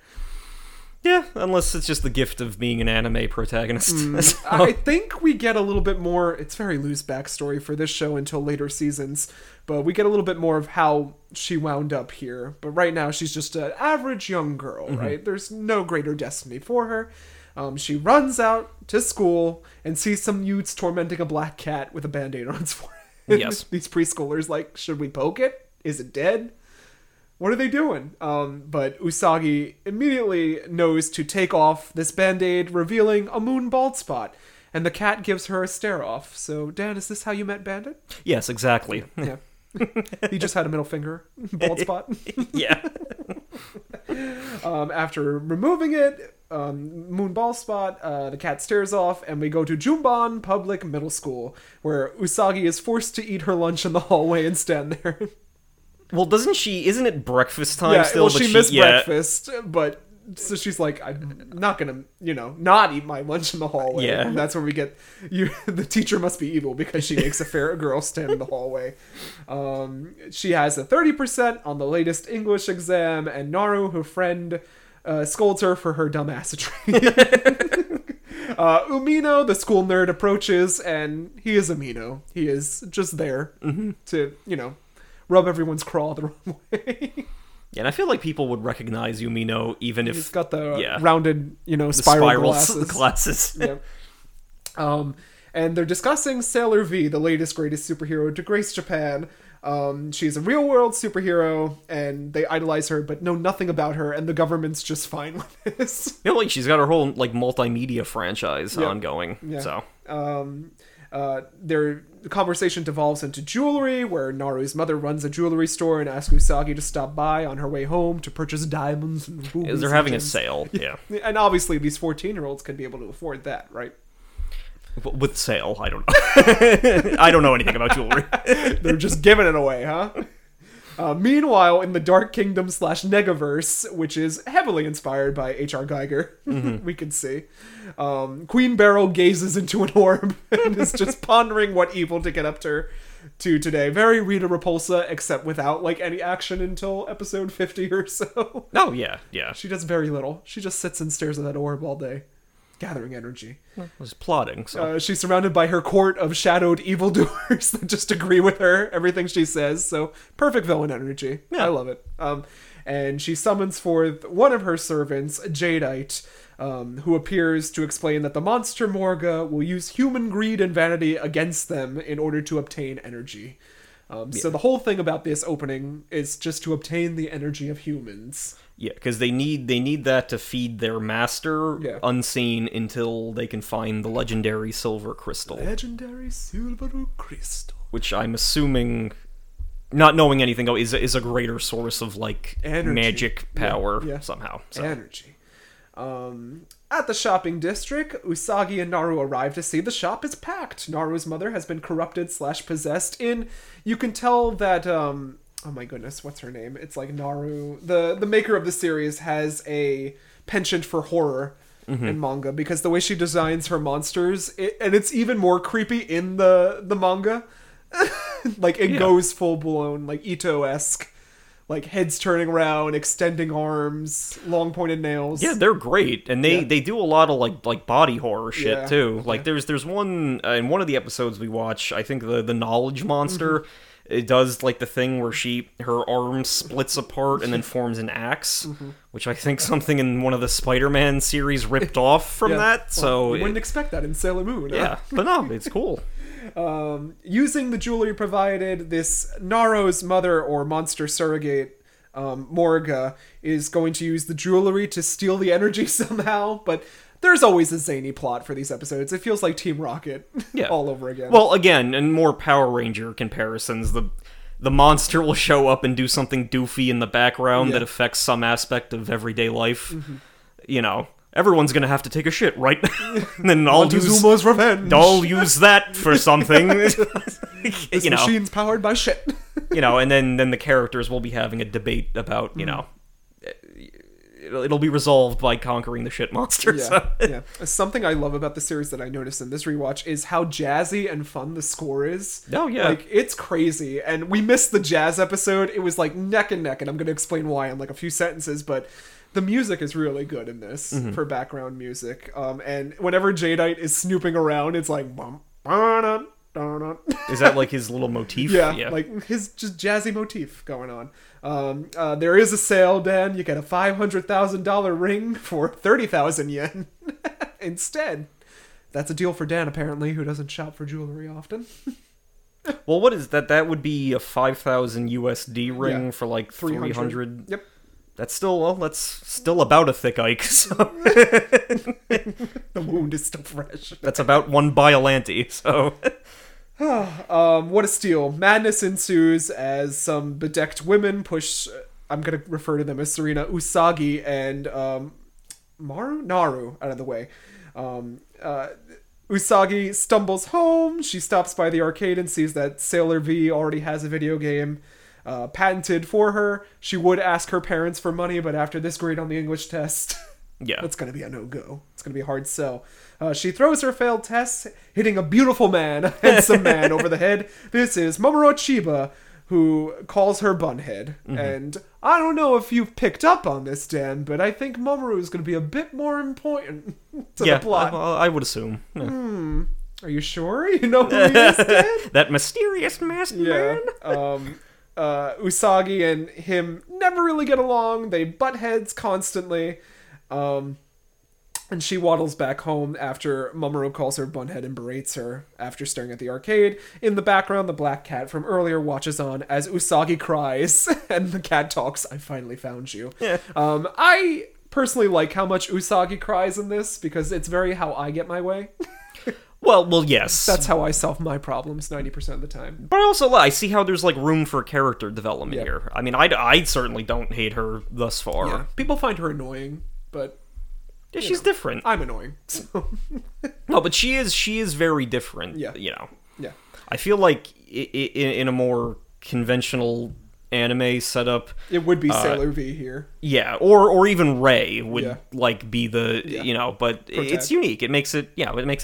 Yeah, unless it's just the gift of being an anime protagonist. So. I think we get a little bit more, it's very loose backstory for this show until later seasons, but we get a little bit more of how she wound up here. But right now, she's just an average young girl, mm-hmm. right? There's no greater destiny for her. She runs out to school and sees some youths tormenting a black cat with a Band-Aid on its forehead. Yes. These preschoolers, like, should we poke it? Is it dead? What are they doing? But Usagi immediately knows to take off this Band-Aid, revealing a moon bald spot. And the cat gives her a stare-off. So, Dan, is this how you met Bandit? Yes, exactly. Yeah. He just had a middle finger bald spot. Yeah. After removing it... moon ball spot, the cat stares off, and we go to Junban Public Middle School, where Usagi is forced to eat her lunch in the hallway and stand there. Well, isn't it breakfast time still? Well, she missed breakfast, but so she's like, I'm not gonna, not eat my lunch in the hallway. Yeah. And that's where we get, the teacher must be evil because she makes a fair girl stand in the hallway. She has a 30% on the latest English exam, and Naru, her friend, scolds her for her dumb assetry. Umino, the school nerd, approaches, and he is Umino. He is just there mm-hmm. to, rub everyone's craw the wrong way. Yeah, and I feel like people would recognize Umino even if... He's got the rounded, the spiral glasses. Yeah. And they're discussing Sailor V, the latest greatest superhero to grace Japan. She's a real-world superhero, and they idolize her, but know nothing about her, and the government's just fine with this. Yeah, like, she's got her whole, multimedia franchise ongoing, so... their conversation devolves into jewelry, where Naru's mother runs a jewelry store and asks Usagi to stop by on her way home to purchase diamonds and rubies. They're having a sale, yeah. And obviously, these 14-year-olds can be able to afford that, right? With sale, I don't know. I don't know anything about jewelry. They're just giving it away, huh? Meanwhile, in the Dark Kingdom /Negaverse, which is heavily inspired by H.R. Geiger, mm-hmm. we can see, Queen Beryl gazes into an orb and is just pondering what evil to get up to today. Very Rita Repulsa, except without any action until episode 50 or so. Oh, yeah. She does very little. She just sits and stares at that orb all day. Gathering energy. Well, I was plotting, so... she's surrounded by her court of shadowed evildoers that just agree with her, everything she says, so perfect villain energy. Yeah. I love it. And she summons forth one of her servants, Jadeite, who appears to explain that the monster Morga will use human greed and vanity against them in order to obtain energy. So the whole thing about this opening is just to obtain the energy of humans. Yeah, because they need that to feed their master unseen until they can find the legendary silver crystal. Legendary silver crystal. Which I'm assuming, not knowing anything, is a greater source of, energy. Magic power somehow. So. Energy. At the shopping district, Usagi and Naru arrive to see the shop is packed. Naru's mother has been corrupted /possessed in... You can tell that... oh my goodness, what's her name? It's Naru. The maker of the series has a penchant for horror mm-hmm. in manga because the way she designs her monsters, and it's even more creepy in the manga. Goes full-blown, Ito-esque. Heads turning around, extending arms, long pointed nails. Yeah, they're great. And they do a lot of body horror shit too. There's one in one of the episodes we watch, I think the knowledge monster mm-hmm. It does, the thing where her arm splits apart and then forms an axe, mm-hmm. which I think something in one of the Spider-Man series ripped off from that, so... You wouldn't expect that in Sailor Moon, huh? Yeah, but no, it's cool. Using the jewelry provided, this Naru's mother, or monster surrogate, Morga is going to use the jewelry to steal the energy somehow, but there's always a zany plot for these episodes. It feels like Team Rocket all over again. Well, again, in more Power Ranger comparisons, the monster will show up and do something doofy in the background that affects some aspect of everyday life. Mm-hmm. You know, everyone's gonna have to take a shit, right? And then I'll use that for something. This machine's powered by shit. You know, and then the characters will be having a debate about, you know, it'll be resolved by conquering the shit monster. Yeah, so. Yeah. Something I love about the series that I noticed in this rewatch is how jazzy and fun the score is. Oh, yeah. Like, it's crazy. And we missed the jazz episode. It was, like, neck and neck, and I'm going to explain why in, like, a few sentences, but the music is really good in this for background music. And whenever Jadeite is snooping around, it's like... Is that like his little motif? Yeah, like his just jazzy motif going on. There is a sale, Dan. You get a $500,000 ring for 30,000 yen instead. That's a deal for Dan, apparently, who doesn't shop for jewelry often. Well, what is that? That would be a 5,000 USD ring for like 300. Yep. That's still about a thick Ike, so... The wound is still fresh. That's about one Biollante, so... What a steal. Madness ensues as some bedecked women push... I'm going to refer to them as Serena, Usagi, and... Naru, out of the way. Usagi stumbles home. She stops by the arcade and sees that Sailor V already has a video game... patented for her. She would ask her parents for money, but after this grade on the English test, that's going to be a no-go. It's going to be a hard sell. She throws her failed test, hitting a beautiful man, a handsome man, over the head. This is Mamoru Chiba, who calls her bunhead. Mm-hmm. And I don't know if you've picked up on this, Dan, but I think Mamoru is going to be a bit more important to the plot. I would assume. Yeah. Are you sure? You know who he is, Dan? That mysterious masked man? Usagi and him never really get along. They butt heads constantly. And she waddles back home after Mamoru calls her bunhead and berates her after staring at the arcade. In the background, the black cat from earlier watches on as Usagi cries and the cat talks, "I finally found you." Yeah. I personally like how much Usagi cries in this because it's very how I get my way. Well, yes. That's how I solve my problems 90% of the time. But I see how there's, like, room for character development here. I mean, I certainly don't hate her thus far. Yeah. People find her annoying, but... Yeah, she's different. I'm annoying, so... No, but she is very different, you know. Yeah. I feel like in a more conventional anime setup... It would be Sailor V here. Yeah, or even Rei would, like, be the, you know, but it's unique. It makes it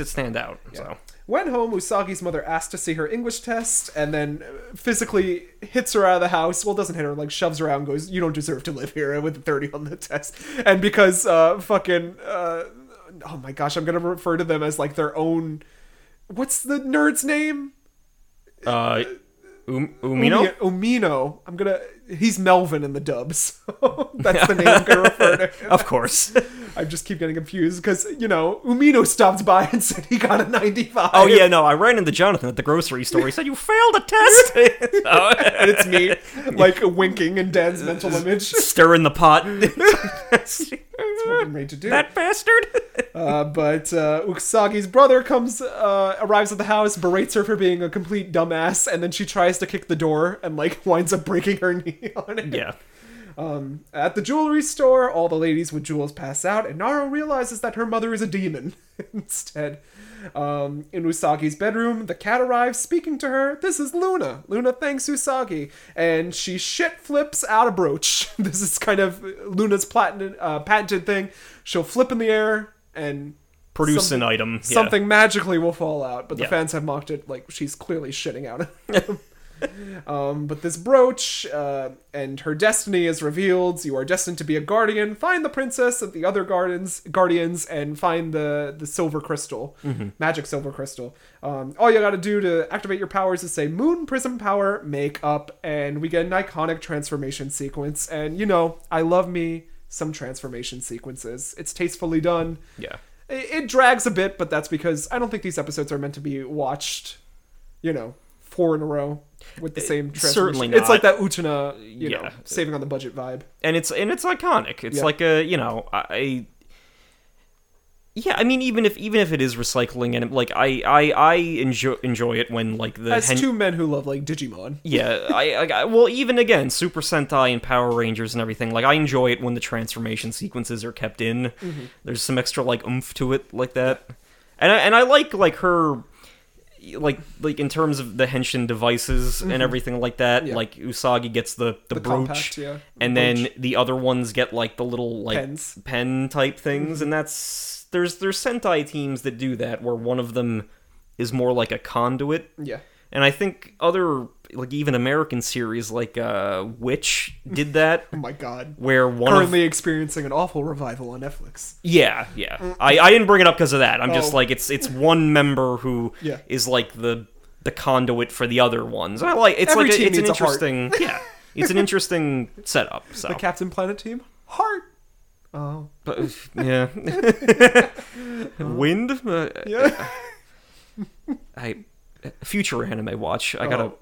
stand out, so... When home, Usagi's mother asks to see her English test, and then physically hits her out of the house. Well, doesn't hit her, like, shoves her out and goes, "You don't deserve to live here," with a 30 on the test. And because, oh my gosh, I'm gonna refer to them as, like, their own... What's the nerd's name? Umino? Umino. He's Melvin in the dub, so that's the name I'm going to refer to. Of course. I just keep getting confused because, you know, Umino stopped by and said he got a 95. Oh, yeah, no, I ran into Jonathan at the grocery store. He said, "You failed a test." And it's me, like, winking in Dan's mental image. Stirring the pot. That's what I'm made to do. That bastard! But Usagi's brother arrives at the house, berates her for being a complete dumbass, and then she tries to kick the door and, like, winds up breaking her knee on it. Yeah. At the jewelry store, all the ladies with jewels pass out, and Naru realizes that her mother is a demon instead. In Usagi's bedroom, the cat arrives, speaking to her. This is Luna. Luna thanks Usagi, and she shit flips out a brooch. This is kind of Luna's patented thing. She'll flip in the air and produce an item. Yeah. Something magically will fall out, but the fans have mocked it like she's clearly shitting out of but this brooch and her destiny is revealed. You are destined to be a guardian. Find the princess and the other guardians and find the silver crystal. Mm-hmm. Magic silver crystal. All you gotta do to activate your powers is say "Moon Prism Power Make Up," and we get an iconic transformation sequence. And you know, I love me some transformation sequences. It's tastefully done. Yeah. It drags a bit, but that's because I don't think these episodes are meant to be watched, you know, 4 in a row. with the same transformation. Certainly not. It's like that Utena, you know, saving on the budget vibe. And it's iconic. It's like a, you know, yeah, I mean, even if it is recycling, and like I enjoy it when like the two men who love like Digimon. Yeah, well, even again, Super Sentai and Power Rangers and everything. Like I enjoy it when the transformation sequences are kept in. Mm-hmm. There's some extra like oomph to it, like that. And I like her, like in terms of the Henshin devices mm-hmm. and everything like that. Yeah. Like Usagi gets the brooch, compact, and brooch. Then the other ones get like the little like pen type things, mm-hmm. and that's. There's Sentai teams that do that, where one of them is more like a conduit. Yeah. And I think other, like even American series like Witch did that. Oh my god. Where one Currently experiencing an awful revival on Netflix. Yeah, yeah. Mm-hmm. I didn't bring it up because of that. I'm just like, it's one member who is like the conduit for the other ones. I like, it's Every like, a, it's an interesting, yeah. It's an interesting setup, so. The Captain Planet team? Heart! Oh. But, yeah. Wind? Yeah. Future anime watch. I gotta...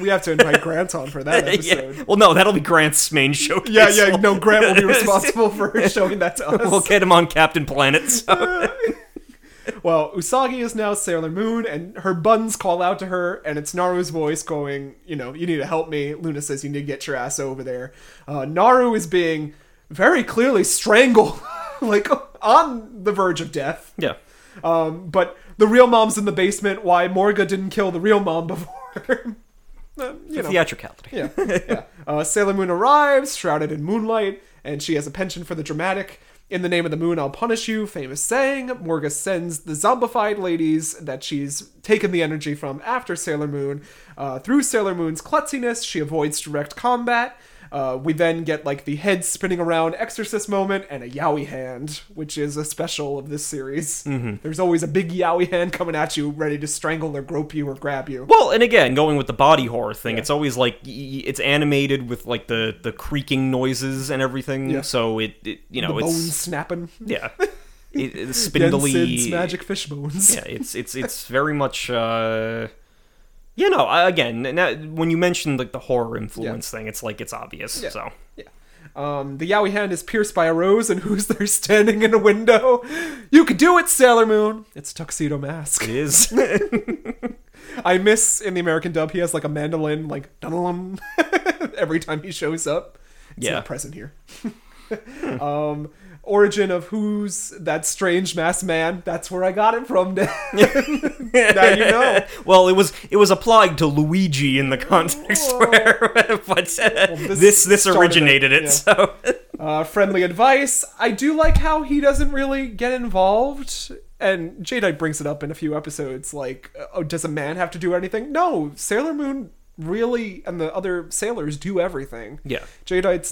We have to invite Grant on for that episode. Yeah. Well, no, that'll be Grant's main showcase. Yeah, no, Grant will be responsible for showing that to us. We'll get him on Captain Planet, so... Well, Usagi is now Sailor Moon, and her buns call out to her, and it's Naru's voice going, you know, you need to help me. Luna says you need to get your ass over there. Naru is being... very clearly strangled, like, on the verge of death. Yeah. But the real mom's in the basement, why Morga didn't kill the real mom before. You know. Theatricality. Yeah. Sailor Moon arrives, shrouded in moonlight, and she has a penchant for the dramatic. In the name of the moon, I'll punish you, famous saying. Morga sends the zombified ladies that she's taken the energy from after Sailor Moon. Through Sailor Moon's klutziness, she avoids direct combat. We then get, like, the head spinning around exorcist moment and a yaoi hand, which is a special of this series. Mm-hmm. There's always a big yaoi hand coming at you, ready to strangle or grope you or grab you. Well, and again, going with the body horror thing, it's always, like, it's animated with, like, the creaking noises and everything, so it you know, it's... bones snapping. Yeah. It's spindly... Sid's magic fish bones. Yeah, it's very much, You know, again, now, when you mentioned like the horror influence thing, it's like it's obvious. Yeah. So yeah, the yaoi hand is pierced by a rose, and who's there standing in a window? You could do it, Sailor Moon. It's Tuxedo Mask. It is. I miss in the American dub he has like a mandolin, like dun-dun every time he shows up. It's not present here. Origin of who's that strange masked man? That's where I got it from. Now you know. Well, it was applied to Luigi in the context where, but this originated it. So, friendly advice. I do like how he doesn't really get involved. And Jadeite brings it up in a few episodes. Like, oh, does a man have to do anything? No, Sailor Moon. Really, and the other sailors do everything. Yeah. Jadeite's,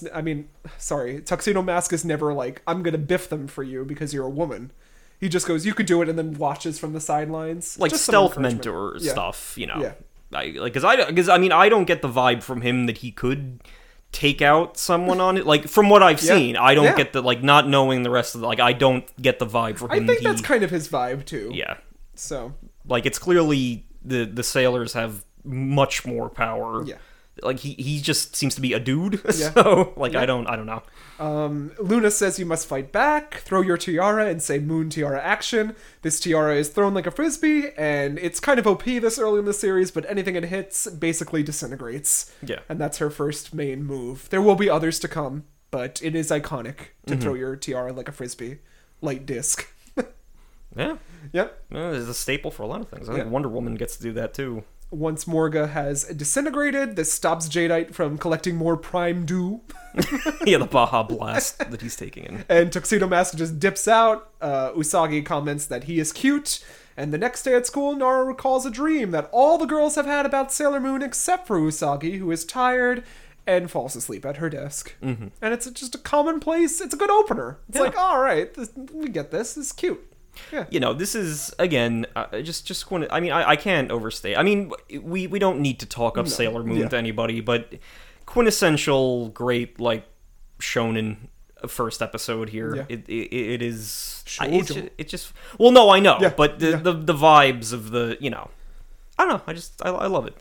Tuxedo Mask is never like, I'm gonna biff them for you because you're a woman. He just goes, you could do it, and then watches from the sidelines. Like, just stealth mentor stuff, you know. Yeah. Because I don't get the vibe from him that he could take out someone on it. Like, from what I've seen, I don't get the, like, not knowing the rest of the, like, I don't get the vibe from him. I think that's kind of his vibe, too. Yeah. So. Like, it's clearly the sailors have much more power. Yeah. Like he just seems to be a dude. So like I don't know. Luna says you must fight back, throw your tiara and say moon tiara action. This tiara is thrown like a frisbee and it's kind of OP this early in the series, but anything it hits basically disintegrates. Yeah. And that's her first main move. There will be others to come, but it is iconic to throw your tiara like a frisbee. Light disc. Yeah. Yep. It's a staple for a lot of things. I think Wonder Woman gets to do that too. Once Morga has disintegrated, this stops Jadeite from collecting more Prime Dew. Yeah, the Baja Blast that he's taking in. And Tuxedo Mask just dips out. Usagi comments that he is cute. And the next day at school, Nara recalls a dream that all the girls have had about Sailor Moon except for Usagi, who is tired and falls asleep at her desk. Mm-hmm. And it's just a commonplace. It's a good opener. It's like, all right, we get this. It's cute. Yeah. You know, this is, again, just going to... I mean, I can't overstate. I mean, we don't need to talk up Sailor Moon to anybody, but quintessential, great, like, shonen first episode here. Yeah. It is... Shoujo. It just... Well, no, I know, but the vibes of the, you know... I don't know. I love it.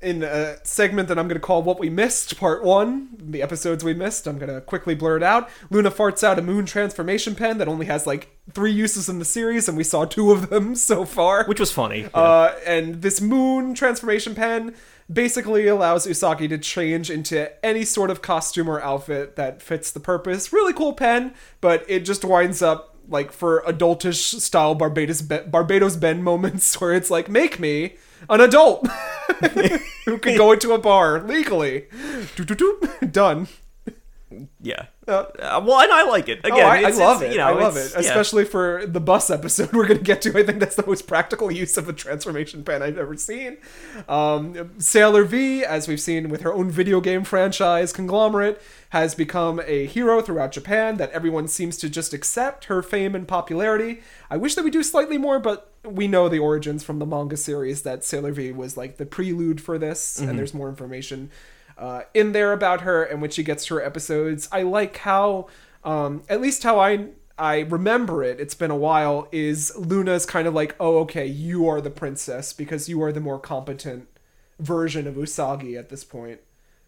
In a segment that I'm going to call What We Missed, Part 1, the episodes we missed, I'm going to quickly blur it out. Luna farts out a moon transformation pen that only has, like, 3 uses in the series, and we saw 2 of them so far. Which was funny. Yeah. And this moon transformation pen basically allows Usagi to change into any sort of costume or outfit that fits the purpose. Really cool pen, but it just winds up like for adultish style Barbados Ben moments where it's like, make me an adult who can go into a bar legally. Done. Yeah. Well, and I like it. Again, I love it. You know, I love it. Especially for the bus episode we're going to get to. I think that's the most practical use of a transformation pen I've ever seen. Sailor V, as we've seen with her own video game franchise conglomerate, has become a hero throughout Japan that everyone seems to just accept her fame and popularity. I wish that we do slightly more, but we know the origins from the manga series that Sailor V was like the prelude for this, and there's more information in there about her, and when she gets to her episodes, I like how, at least how I remember it, it's been a while, is Luna's kind of like, oh, okay, you are the princess, because you are the more competent version of Usagi at this point.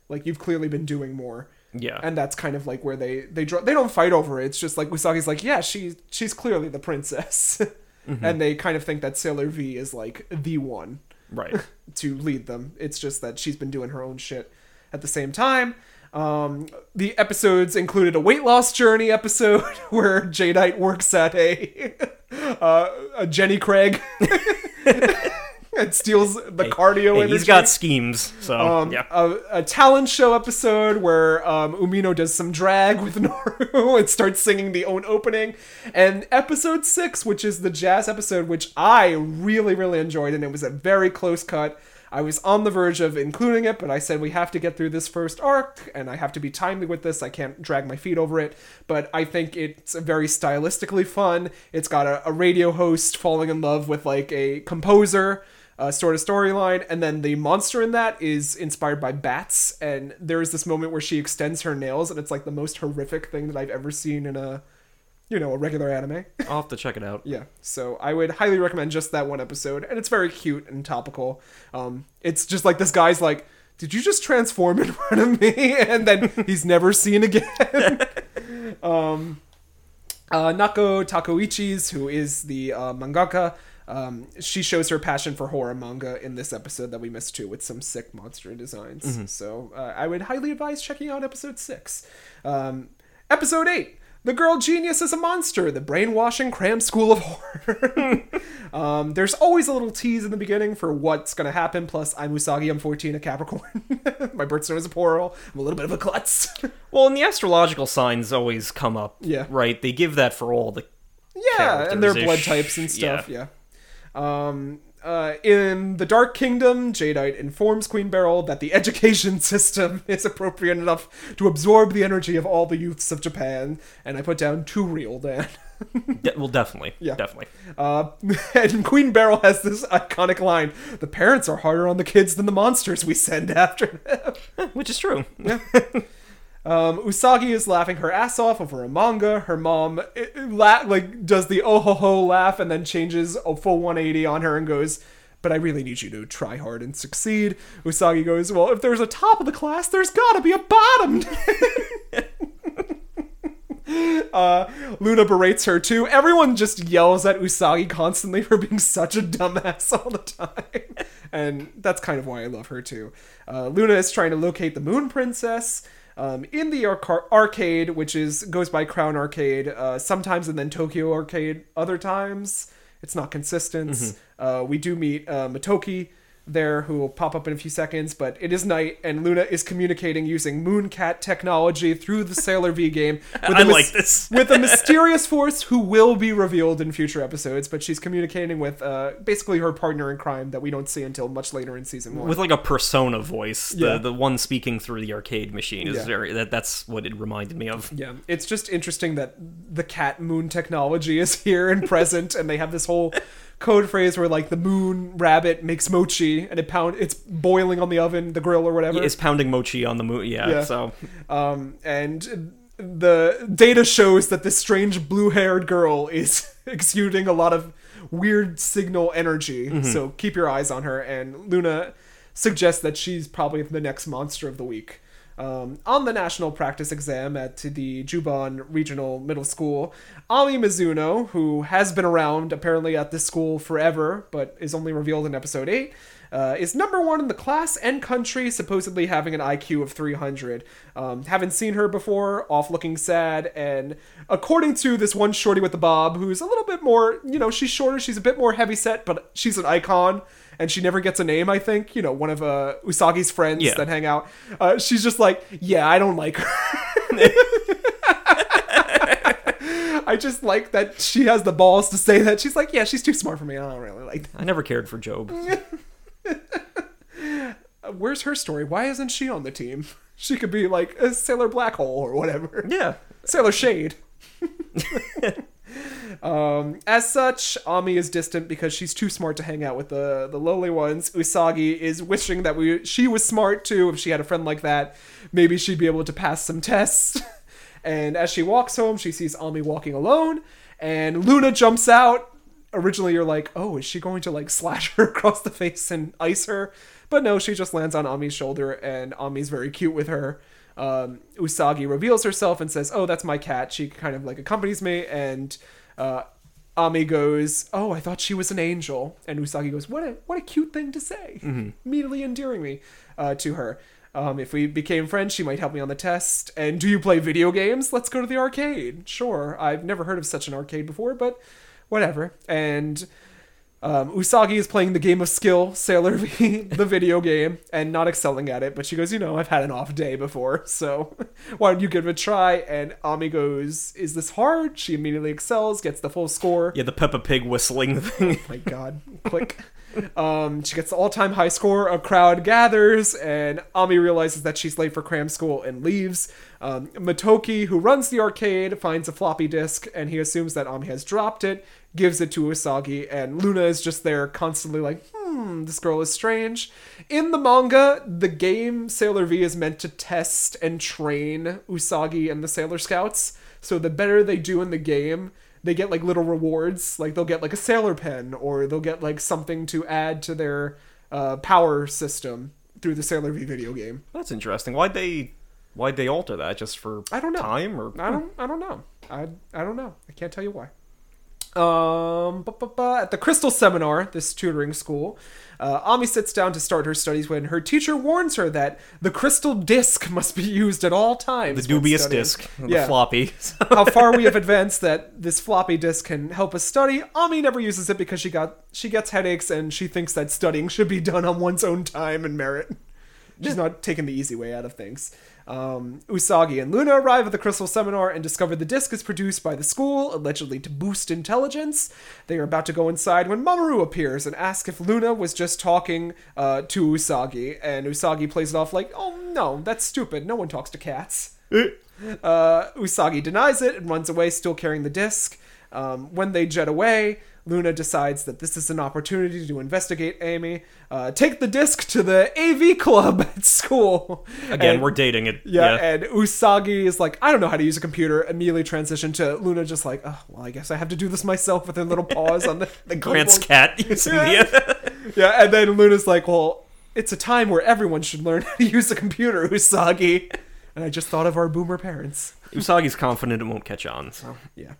Like, you've clearly been doing more. Yeah. And that's kind of like where they draw, they don't fight over it, it's just like, Usagi's like, yeah, she's clearly the princess. And they kind of think that Sailor V is like, the one. Right. to lead them. It's just that she's been doing her own shit. At the same time, the episodes included a weight loss journey episode where Jadeite works at a Jenny Craig and steals the cardio energy. He's got schemes, so yeah. A talent show episode where Umino does some drag with Naru and starts singing the own opening. And episode 6, which is the jazz episode, which I really, really enjoyed, and it was a very close cut. I was on the verge of including it, but I said we have to get through this first arc, and I have to be timely with this. I can't drag my feet over it, but I think it's very stylistically fun. It's got a radio host falling in love with, like, a composer sort of storyline, and then the monster in that is inspired by bats, and there is this moment where she extends her nails, and it's, like, the most horrific thing that I've ever seen in a, you know, a regular anime. I'll have to check it out. Yeah. So I would highly recommend just that one episode. And it's very cute and topical. It's just like this guy's like, did you just transform in front of me? And then he's never seen again. Naoko Takeuchi, who is the mangaka, she shows her passion for horror manga in this episode that we missed too, with some sick monster designs. So I would highly advise checking out episode 6. Episode 8. The Girl Genius is a Monster, the Brainwashing Cram School of Horror. There's always a little tease in the beginning for what's going to happen. Plus, I'm Usagi, I'm 14, a Capricorn. My birth sign is a Portal. I'm a little bit of a klutz. Well, and the astrological signs always come up, right? They give that for all the characters-ish. And their blood types and stuff, yeah. In the Dark Kingdom, Jadeite informs Queen Beryl that the education system is appropriate enough to absorb the energy of all the youths of Japan. And I put down too real, Dan. Well, definitely. Yeah. Definitely. And Queen Beryl has this iconic line, the parents are harder on the kids than the monsters we send after them. Which is true. Yeah. Usagi is laughing her ass off over a manga. Her mom does the oh ho ho laugh and then changes a full 180 on her and goes, but I really need you to try hard and succeed. Usagi goes, well, if there's a top of the class, there's gotta be a bottom. Luna berates her too. Everyone just yells at Usagi constantly for being such a dumbass all the time. And that's kind of why I love her too. Luna is trying to locate the Moon Princess. In the arcade, which goes by Crown Arcade, sometimes, and then Tokyo Arcade other times. It's not consistent. We do meet Motoki there, who will pop up in a few seconds, but it is night, and Luna is communicating using Mooncat technology through the Sailor V game. With a mysterious force who will be revealed in future episodes, but she's communicating with basically her partner in crime that we don't see until much later in season 1. With like a persona voice, the one speaking through the arcade machine is that's what it reminded me of. Yeah, it's just interesting that the cat moon technology is here and present, and they have this whole code phrase where like the moon rabbit makes mochi and it's boiling on the oven, the grill or whatever. It's pounding mochi on the moon. So and the data shows that this strange blue-haired girl is exuding a lot of weird signal energy. Mm-hmm. So keep your eyes on her. And Luna suggests that she's probably the next monster of the week. On the national practice exam at the Juban Regional Middle School, Ami Mizuno, who has been around apparently at this school forever, but is only revealed in episode 8, is number 1 in the class and country, supposedly having an IQ of 300. Haven't seen her before, off looking sad, and according to this one shorty with the bob, who's a little bit more, you know, she's shorter, she's a bit more heavyset, but she's an icon. And she never gets a name, I think. You know, one of Usagi's friends that hang out. She's just like, yeah, I don't like her. I just like that she has the balls to say that. She's like, yeah, she's too smart for me. I don't really like that. I never cared for Job. Where's her story? Why isn't she on the team? She could be like a Sailor Black Hole or whatever. Yeah. Sailor Shade. As such, Ami is distant because she's too smart to hang out with the lowly ones. Usagi is wishing that she was smart too. If she had a friend like that, maybe she'd be able to pass some tests. And as she walks home, she sees Ami walking alone, and Luna jumps out. Originally, you're like, oh, is she going to like slash her across the face and ice her? But no, she just lands on Ami's shoulder, and Ami's very cute with her. Usagi reveals herself and says, oh, that's my cat. She kind of like accompanies me, and Ami goes, oh, I thought she was an angel. And Usagi goes, what a cute thing to say. Mm-hmm. Immediately endearing me to her. If we became friends, she might help me on the test. And do you play video games? Let's go to the arcade. Sure. I've never heard of such an arcade before, but whatever. And Usagi is playing the game of skill, Sailor V, the video game, and not excelling at it. But she goes, you know, I've had an off day before, so why don't you give it a try? And Ami goes, is this hard? She immediately excels, gets the full score. Yeah, the Peppa Pig whistling thing. Oh my god. Click. She gets the all-time high score. A crowd gathers, and Ami realizes that she's late for cram school and leaves. Motoki, who runs the arcade, finds a floppy disk, and he assumes that Ami has dropped it, gives it to Usagi, and Luna is just there constantly like, this girl is strange. In the manga, the game Sailor V is meant to test and train Usagi and the Sailor Scouts, so the better they do in the game, they get like little rewards, like they'll get like a sailor pen, or they'll get like something to add to their power system through the Sailor V video game. That's interesting. Why'd they alter that? Just for time? Or I don't know. I don't know. I can't tell you why. At the Crystal Seminar, this tutoring school, Ami sits down to start her studies when her teacher warns her that the crystal disc must be used at all times. The dubious disc. The floppy. How far we have advanced that this floppy disc can help us study. Ami never uses it because she gets headaches, and she thinks that studying should be done on one's own time and merit. She's not taking the easy way out of things. Usagi and Luna arrive at the Crystal Seminar and discover the disc is produced by the school, allegedly to boost intelligence. They are about to go inside when Mamoru appears and asks if Luna was just talking to Usagi. And Usagi plays it off like, oh no, that's stupid. No one talks to cats. Usagi denies it and runs away, still carrying the disc. When they jet away, Luna decides that this is an opportunity to investigate Amy. Take the disc to the AV club at school. Again, we're dating it. Yeah, and Usagi is like, I don't know how to use a computer. Immediately transition to Luna just like, oh, well, I guess I have to do this myself, with a little pause on the Grant's cat using Yeah, and then Luna's like, well, it's a time where everyone should learn how to use a computer, Usagi. And I just thought of our boomer parents. Usagi's confident it won't catch on, so. Yeah.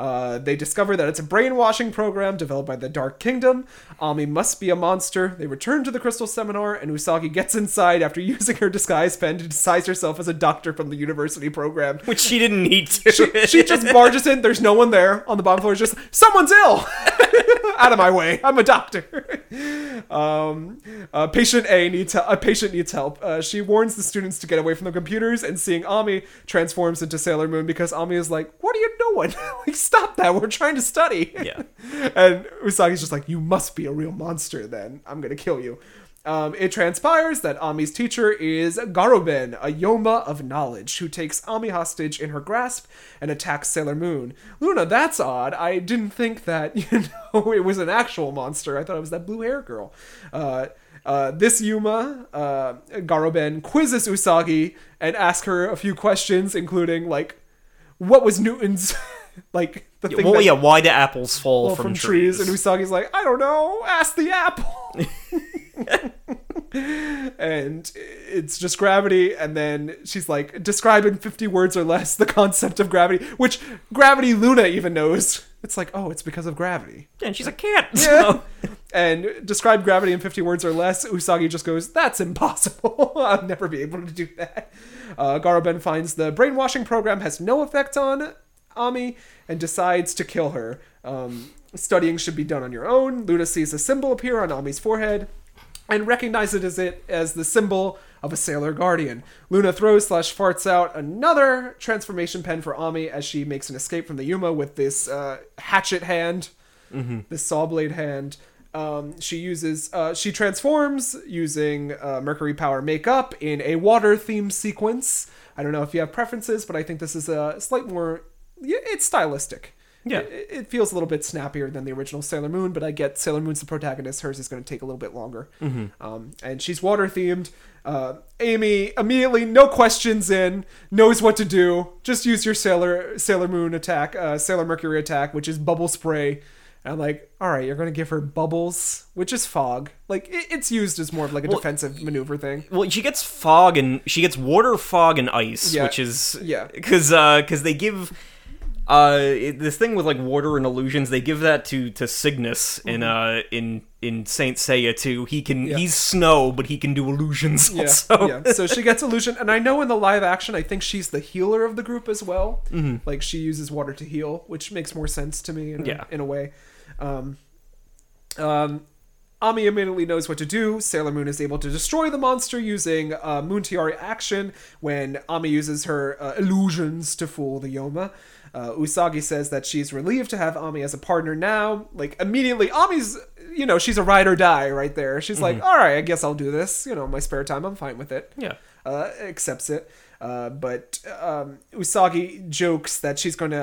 They discover that it's a brainwashing program developed by the Dark Kingdom. Ami must be a monster. They return to the Crystal Seminar, and Usagi gets inside after using her disguise pen to disguise herself as a doctor from the university program. Which she didn't need to. She just barges in. There's no one there. On the bottom floor is just, someone's ill! Out of my way. I'm a doctor. Patient needs help. She warns the students to get away from their computers, and seeing Ami transforms into Sailor Moon because Ami is like, what are you doing? Like, stop that, we're trying to study. Yeah. And Usagi's just like, you must be a real monster then. I'm gonna kill you. It transpires that Ami's teacher is Garoben, a Yoma of knowledge, who takes Ami hostage in her grasp and attacks Sailor Moon. Luna, that's odd. I didn't think that, it was an actual monster. I thought it was that blue hair girl. This Yuma, Garoben, quizzes Usagi and asks her a few questions, including, like, what was Newton's like the thing. Well, yeah, why do apples fall from trees? And Usagi's like, I don't know, ask the apple. And it's just gravity, and then she's like, describe in 50 words or less the concept of gravity, which gravity Luna even knows. It's like, oh, it's because of gravity. And she's a cat. Yeah. And describe gravity in 50 words or less. Usagi just goes, that's impossible. I'll never be able to do that. Garoben finds the brainwashing program has no effect on Ami and decides to kill her. Studying should be done on your own. Luna sees a symbol appear on Ami's forehead and recognize it as the symbol of a Sailor Guardian. Luna throws / farts out another transformation pen for Ami as she makes an escape from the Yuma with this hatchet hand, this saw blade hand. She transforms using Mercury Power makeup in a water-themed sequence. I don't know if you have preferences, but I think this is a slight more... It's stylistic. Yeah, it feels a little bit snappier than the original Sailor Moon, but I get Sailor Moon's the protagonist. Hers is going to take a little bit longer. And she's water-themed. Amy, immediately, no questions in, knows what to do. Just use your Sailor Moon attack, Sailor Mercury attack, which is bubble spray. And I'm like, all right, you're going to give her bubbles, which is fog. Like, it's used as more of like a defensive maneuver thing. Well, she gets fog and... She gets water, fog, and ice, which is... Yeah. Because they give... this thing with like water and illusions, they give that to Cygnus in Saint Seiya too. He's snow, but he can do illusions also. Yeah. So she gets illusion, and I know in the live action, I think she's the healer of the group as well. Like she uses water to heal, which makes more sense to me in a way. Ami immediately knows what to do. Sailor Moon is able to destroy the monster using Moon Tiara action when Ami uses her illusions to fool the Yoma. Usagi says that she's relieved to have Ami as a partner now. Like, immediately, Ami's, she's a ride or die right there. She's like, all right, I guess I'll do this. In my spare time, I'm fine with it. Yeah. Accepts it. But Usagi jokes that she's going to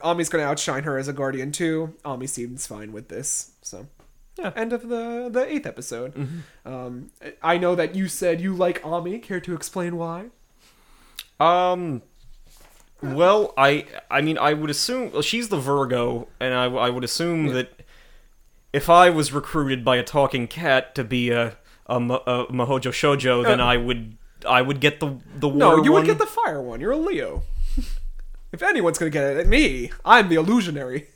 Ami's going to outshine her as a guardian too. Ami seems fine with this, so... Yeah. End of the eighth episode. I know that you said you like Ami. Care to explain why? Well, I mean, I would assume... Well, she's the Virgo, and I would assume that if I was recruited by a talking cat to be a Mahojo Shoujo, then I would get the water one. No, you would get the fire one. You're a Leo. If anyone's going to get it at me, I'm the illusionary.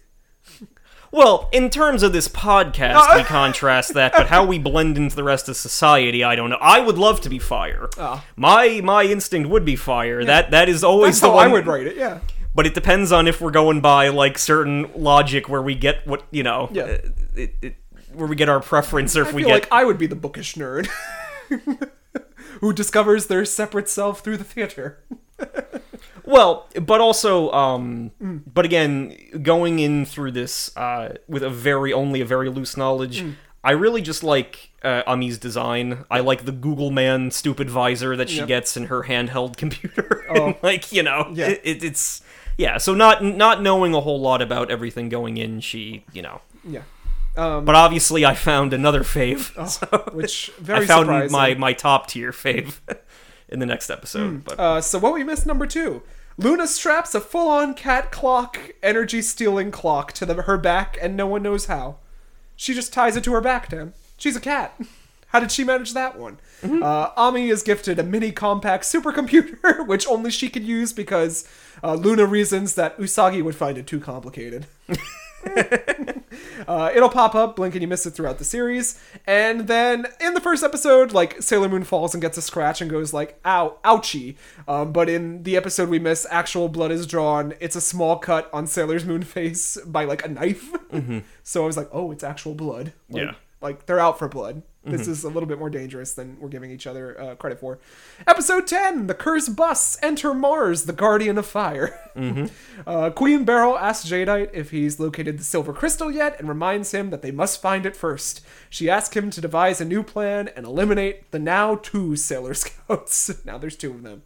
Well, in terms of this podcast, we contrast that, but how we blend into the rest of society, I don't know. I would love to be fire. Oh. My instinct would be fire. Yeah. That is always the one. I would write it, yeah. But it depends on if we're going by, like, certain logic where we get what, where we get our preference, or if we get... I feel like I would be the bookish nerd who discovers their separate self through the theater. Well, but also, but again, going in through this with only a very loose knowledge, I really just like Ami's design. I like the Google Man stupid visor that she gets in her handheld computer. And, it's... Yeah, so not knowing a whole lot about everything going in, she. Yeah. But obviously I found another fave. I found surprising. my top tier fave. In the next episode. But. So what we missed, number 2. Luna straps a full-on cat clock, energy-stealing clock to her back, and no one knows how. She just ties it to her back, damn. She's a cat. How did she manage that one? Ami is gifted a mini-compact supercomputer, which only she could use because Luna reasons that Usagi would find it too complicated. It'll pop up, blink, and you miss it throughout the series. And then in the first episode, like, Sailor Moon falls and gets a scratch and goes like, ow, ouchie. But in the episode we miss, actual blood is drawn. It's a small cut on Sailor Moon's face by like a knife. So I was like, oh, it's actual blood. Like they're out for blood. This is a little bit more dangerous than we're giving each other credit for. Episode 10, The Curse Busts Enter Mars, the Guardian of Fire. Queen Beryl asks Jadeite if he's located the silver crystal yet and reminds him that they must find it first. She asks him to devise a new plan and eliminate the now 2 Sailor Scouts. Now there's 2 of them.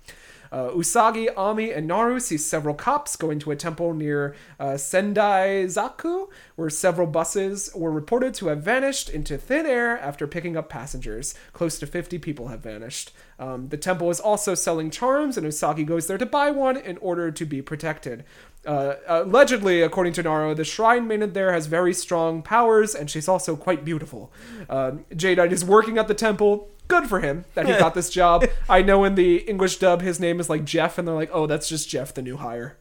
Usagi, Ami, and Naru see several cops going to a temple near Sendai-zaku, where several buses were reported to have vanished into thin air after picking up passengers. Close to 50 people have vanished. The temple is also selling charms, and Usagi goes there to buy one in order to be protected. Allegedly, according to Naru, the shrine maiden there has very strong powers, and she's also quite beautiful. Jadeite is working at the temple. Good for him that he got this job. I know in the English dub, his name is like Jeff, and they're like, oh, that's just Jeff, the new hire.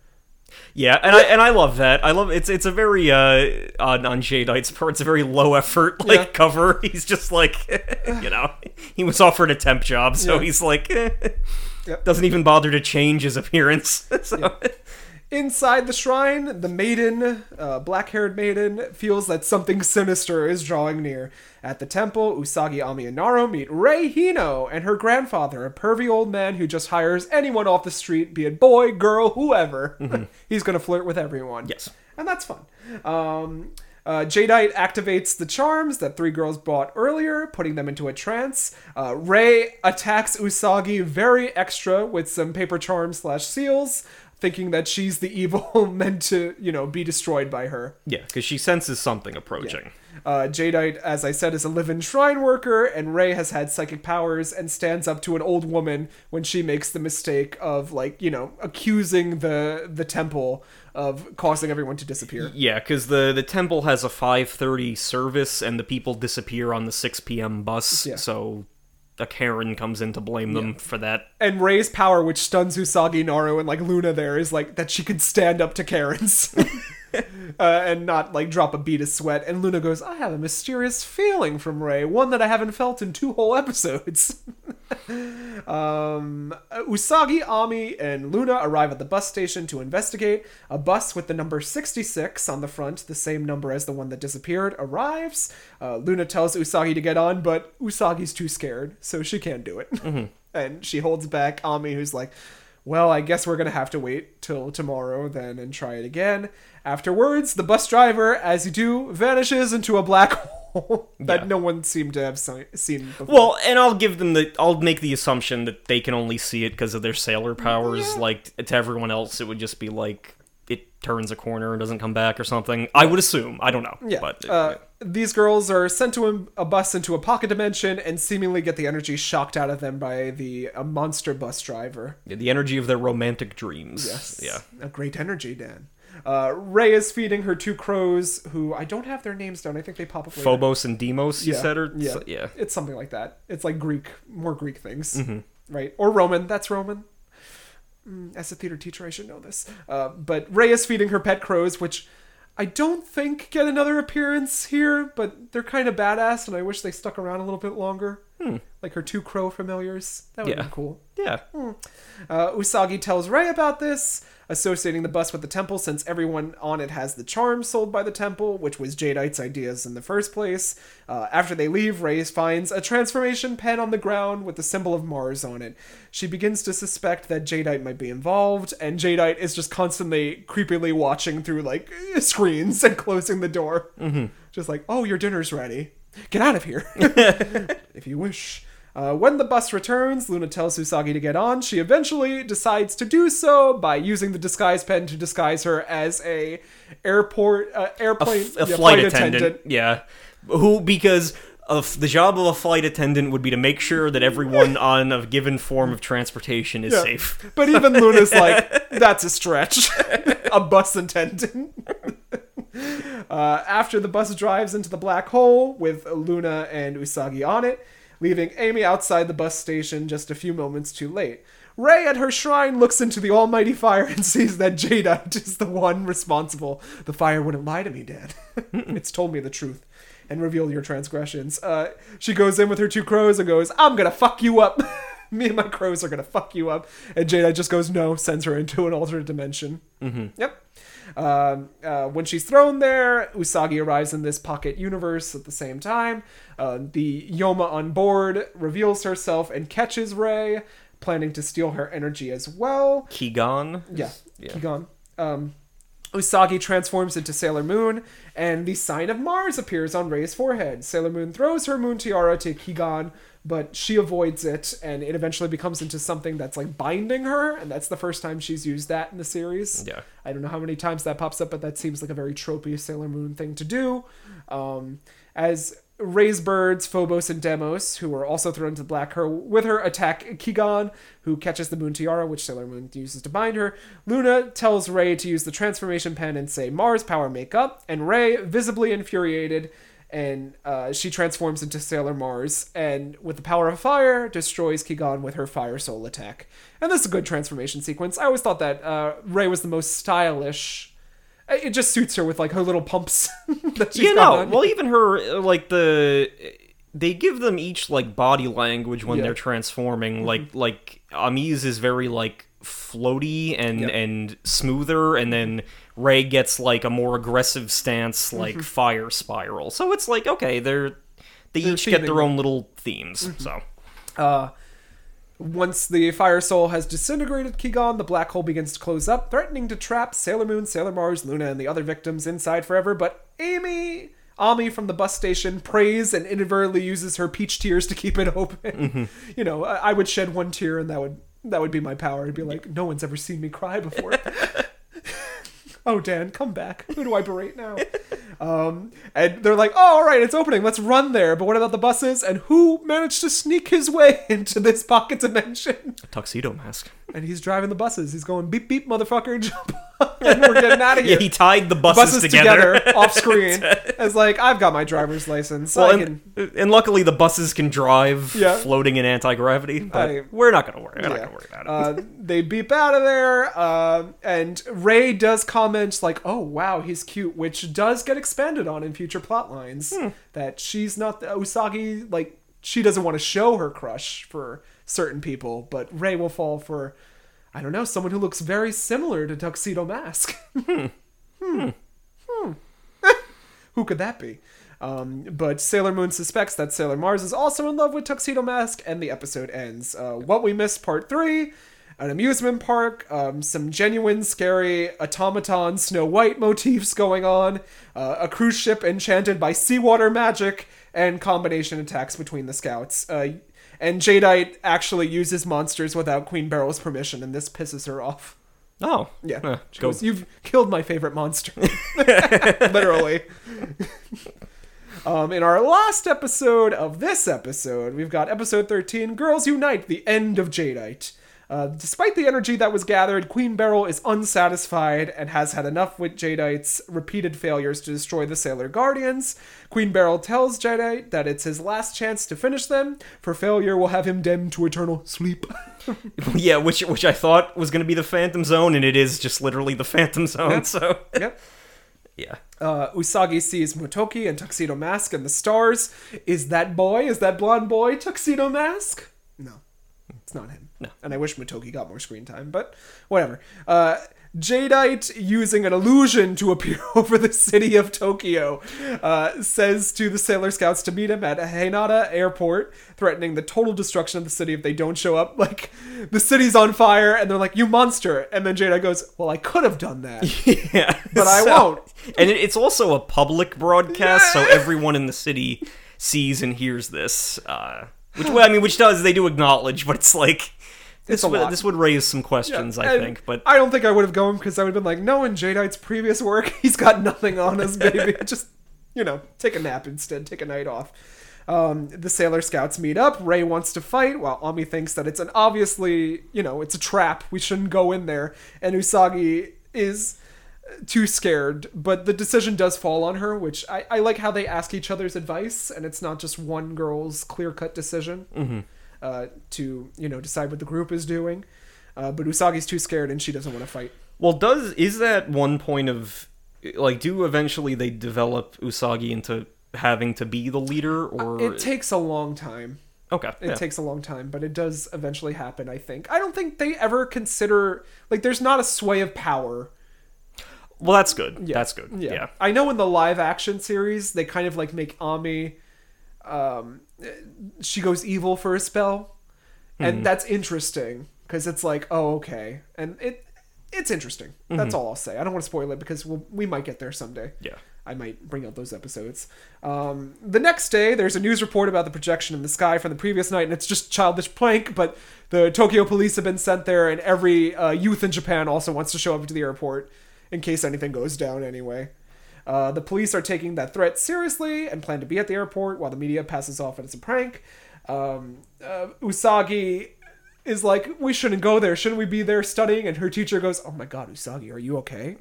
Yeah, and I love that. I love it's a very on Jadeite's part, it's a very low effort cover. He's just like, you know, he was offered a temp job, so he's like, doesn't even bother to change his appearance. So. Yeah. Inside the shrine, the maiden, black-haired maiden, feels that something sinister is drawing near. At the temple, Usagi, Ami, and Naru meet Rei Hino and her grandfather, a pervy old man who just hires anyone off the street, be it boy, girl, whoever. Mm-hmm. He's going to flirt with everyone. Yes. And that's fun. Jadeite activates the charms that three girls bought earlier, putting them into a trance. Rei attacks Usagi very extra with some paper charms/seals. Thinking that she's the evil meant to, you know, be destroyed by her. Yeah, because she senses something approaching. Yeah. Jadeite, as I said, is a live-in shrine worker, and Rei has had psychic powers and stands up to an old woman when she makes the mistake of, like, you know, accusing the temple of causing everyone to disappear. Yeah, because the temple has a 5:30 service, and the people disappear on the 6 p.m. bus, so... A Karen comes in to blame them for that. And Rey's power, which stuns Usagi, Naru, and, like, Luna there, is, like, that she could stand up to Karens. And not, like, drop a bead of sweat. And Luna goes, I have a mysterious feeling from Rei, one that I haven't felt in 2 whole episodes. Usagi, Ami, and Luna arrive at the bus station to investigate. A bus with the number 66 on the front, the same number as the one that disappeared, arrives. Luna tells Usagi to get on, but Usagi's too scared, so she can't do it. Mm-hmm. And she holds back Ami, who's like, well, I guess we're going to have to wait till tomorrow then and try it again. Afterwards, the bus driver, as you do, vanishes into a black hole that no one seemed to have seen before. Well, and I'll make the assumption that they can only see it because of their sailor powers. Yeah. Like, to everyone else, it would just be like, it turns a corner and doesn't come back or something. I would assume. I don't know. Yeah. But, these girls are sent to a bus into a pocket dimension and seemingly get the energy shocked out of them by a monster bus driver. Yeah, the energy of their romantic dreams. Yes. Yeah. A great energy, Dan. Rei is feeding her 2 crows, who I don't have their names down. I think they pop up later. Phobos and Deimos, you said? Or yeah. Yeah. It's something like that. It's like Greek, more Greek things. Mm-hmm. Right? Or Roman. That's Roman. As a theater teacher, I should know this. But Rei is feeding her pet crows, which... I don't think get another appearance here, but they're kind of badass, and I wish they stuck around a little bit longer. Like her 2 crow familiars. That would be cool. Yeah. Usagi tells Rei about this, associating the bus with the temple since everyone on it has the charm sold by the temple, which was Jadeite's ideas in the first place. After they leave, Rei finds a transformation pen on the ground with the symbol of Mars on it. She begins to suspect that Jadeite might be involved, and Jadeite is just constantly creepily watching through, like, screens and closing the door. Mm-hmm. Just like, oh, your dinner's ready. Get out of here. If you wish. When the bus returns, Luna tells Usagi to get on. She eventually decides to do so by using the disguise pen to disguise her as a flight attendant. Yeah. Who, because the job of a flight attendant would be to make sure that everyone on a given form of transportation is safe. But even Luna's like, that's a stretch. A bus attendant. After the bus drives into the black hole with Luna and Usagi on it, leaving Amy outside the bus station just a few moments too late. Rei at her shrine looks into the almighty fire and sees that Jadeite is the one responsible. The fire wouldn't lie to me, Dad. It's told me the truth and revealed your transgressions. She goes in with her 2 crows and goes, I'm gonna fuck you up. Me and my crows are gonna fuck you up. And Jadeite just goes, no, sends her into an alternate dimension. Mm-hmm. Yep. When she's thrown there, Usagi arrives in this pocket universe at the same time. The Yoma on board reveals herself and catches Rei, planning to steal her energy as well. Kigan? Yeah. Kigan. Usagi transforms into Sailor Moon, and the sign of Mars appears on Rei's forehead. Sailor Moon throws her moon tiara to Kigan, but she avoids it, and it eventually becomes into something that's like binding her, and that's the first time she's used that in the series. Yeah. I don't know how many times that pops up, but that seems like a very tropey Sailor Moon thing to do. As Ray's birds, Phobos and Deimos, who are also thrown to black, her with her attack Kigan, who catches the moon tiara, which Sailor Moon uses to bind her. Luna tells Rei to use the transformation pen and say Mars power makeup, and Rei, visibly infuriated, and she transforms into Sailor Mars, and with the power of fire, destroys Kigan with her fire soul attack. And this is a good transformation sequence. I always thought that Rei was the most stylish. It just suits her with, like, her little pumps that she's got on. Well, even her, like, they give them each, like, body language when they're transforming. Mm-hmm. Like Ami's is very, like, floaty and smoother, and then Rei gets, like, a more aggressive stance, like, fire spiral. So it's like, okay, they each get their own little themes, so... Once the fire soul has disintegrated Kigan, the black hole begins to close up, threatening to trap Sailor Moon, Sailor Mars, Luna, and the other victims inside forever. But Ami from the bus station prays and inadvertently uses her peach tears to keep it open. Mm-hmm. You know, I would shed one tear, and that would be my power. I'd be like, no one's ever seen me cry before. Oh, Dan, come back. Who do I berate now? And they're like, oh, all right, it's opening. Let's run there. But what about the buses? And who managed to sneak his way into this pocket dimension? A Tuxedo Mask. And he's driving the buses. He's going, beep, beep, motherfucker, jump up. And we're getting out of here. Yeah, he tied the buses together off screen. It's like, I've got my driver's license. Well, and luckily the buses can drive floating in anti-gravity. But we're not going to worry. We're not going to worry about it. They beep out of there. And Rei does comment like, oh, wow, he's cute, which does get expanded on in future plot lines that she's not the Usagi, like she doesn't want to show her crush for certain people, but Rei will fall for, I don't know, someone who looks very similar to Tuxedo Mask. Who could that be? But Sailor Moon suspects that Sailor Mars is also in love with Tuxedo Mask, and the episode ends. What We Missed Part 3, an amusement park, some genuine scary automaton Snow White motifs going on, a cruise ship enchanted by seawater magic, and combination attacks between the scouts. And Jadeite actually uses monsters without Queen Beryl's permission, and this pisses her off. Oh. Yeah. She goes, you've killed my favorite monster. Literally. In our last episode of this episode, we've got episode 13, Girls Unite, the End of Jadeite. Despite the energy that was gathered, Queen Beryl is unsatisfied and has had enough with Jadeite's repeated failures to destroy the Sailor Guardians. Queen Beryl tells Jadeite that it's his last chance to finish them, for failure will have him damned to eternal sleep. Yeah, which I thought was going to be the Phantom Zone, and it is just literally the Phantom Zone, so... Yep. Yeah. Usagi sees Motoki and Tuxedo Mask and the stars. Is that boy? Is that blonde boy Tuxedo Mask? No. It's not him. No. And I wish Motoki got more screen time, but whatever. Jadeite, using an illusion to appear over the city of Tokyo, says to the Sailor Scouts to meet him at Haneda Airport, threatening the total destruction of the city if they don't show up. Like, the city's on fire, and they're like, you monster! And then Jadeite goes, well, I could have done that. Yeah. But I won't. And it's also a public broadcast, so everyone in the city sees and hears this. They do acknowledge, but it's like, this would raise some questions, I think. But I don't think I would have gone, because I would have been like, no, in Jadeite's previous work, he's got nothing on us, baby. Just, take a nap instead. Take a night off. The Sailor Scouts meet up. Rei wants to fight, while Ami thinks that it's it's a trap. We shouldn't go in there. And Usagi is too scared, but the decision does fall on her, which I like how they ask each other's advice, and it's not just one girl's clear-cut decision to decide what the group is doing, but Usagi's too scared and she doesn't want to fight. Well, is that one point of, like, do eventually they develop Usagi into having to be the leader, or it takes a long time? Okay. It takes a long time, but it does eventually happen, I think. I don't think they ever consider, like, there's not a sway of power. Well, that's good. Yeah. That's good. Yeah. I know in the live action series, they kind of like make Ami, she goes evil for a spell. And that's interesting, because it's like, oh, okay. And it's interesting. That's all I'll say. I don't want to spoil it, because we might get there someday. Yeah. I might bring out those episodes. The next day, there's a news report about the projection in the sky from the previous night, and it's just childish prank, but the Tokyo police have been sent there, and every youth in Japan also wants to show up to the airport in case anything goes down anyway. The police are taking that threat seriously and plan to be at the airport while the media passes off as a prank. Usagi is like, we shouldn't go there. Shouldn't we be there studying? And her teacher goes, oh my God, Usagi, are you okay?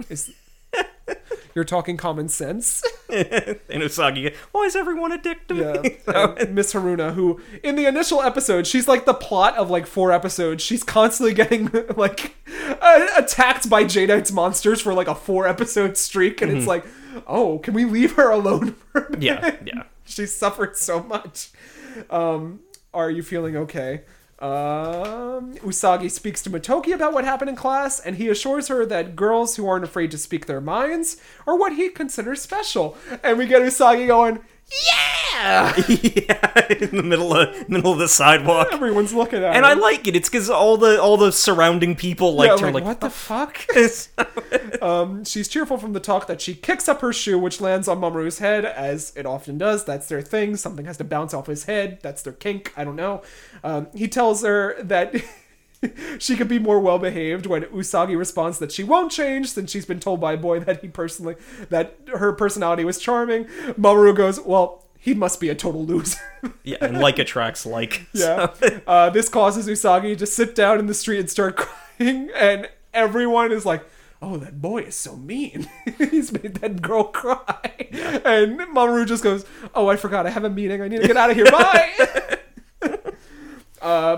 You're talking common sense. And Usagi, why is everyone a dick to me? And Miss Haruna, who in the initial episode, she's like the plot of like 4 episodes. She's constantly getting like attacked by Jadeite's monsters for like a 4-episode streak. And it's like, oh, can we leave her alone for a minute? Yeah. She suffered so much. Are you feeling okay? Usagi speaks to Motoki about what happened in class, and he assures her that girls who aren't afraid to speak their minds are what he considers special. And we get Usagi going, yeah! Yeah, in the middle of the sidewalk. Everyone's looking at her. And I like it. It's because all the surrounding people liked her. Like, what the fuck? She's cheerful from the talk that she kicks up her shoe, which lands on Mamoru's head, as it often does. That's their thing. Something has to bounce off his head. That's their kink. I don't know. He tells her that she could be more well-behaved when Usagi responds that she won't change since she's been told by a boy that that her personality was charming. Mamoru goes, well, he must be a total loser. Yeah, and like attracts like. Yeah. So. This causes Usagi to sit down in the street and start crying, and everyone is like, oh, that boy is so mean. He's made that girl cry. Yeah. And Mamoru just goes, oh, I forgot. I have a meeting. I need to get out of here. Bye!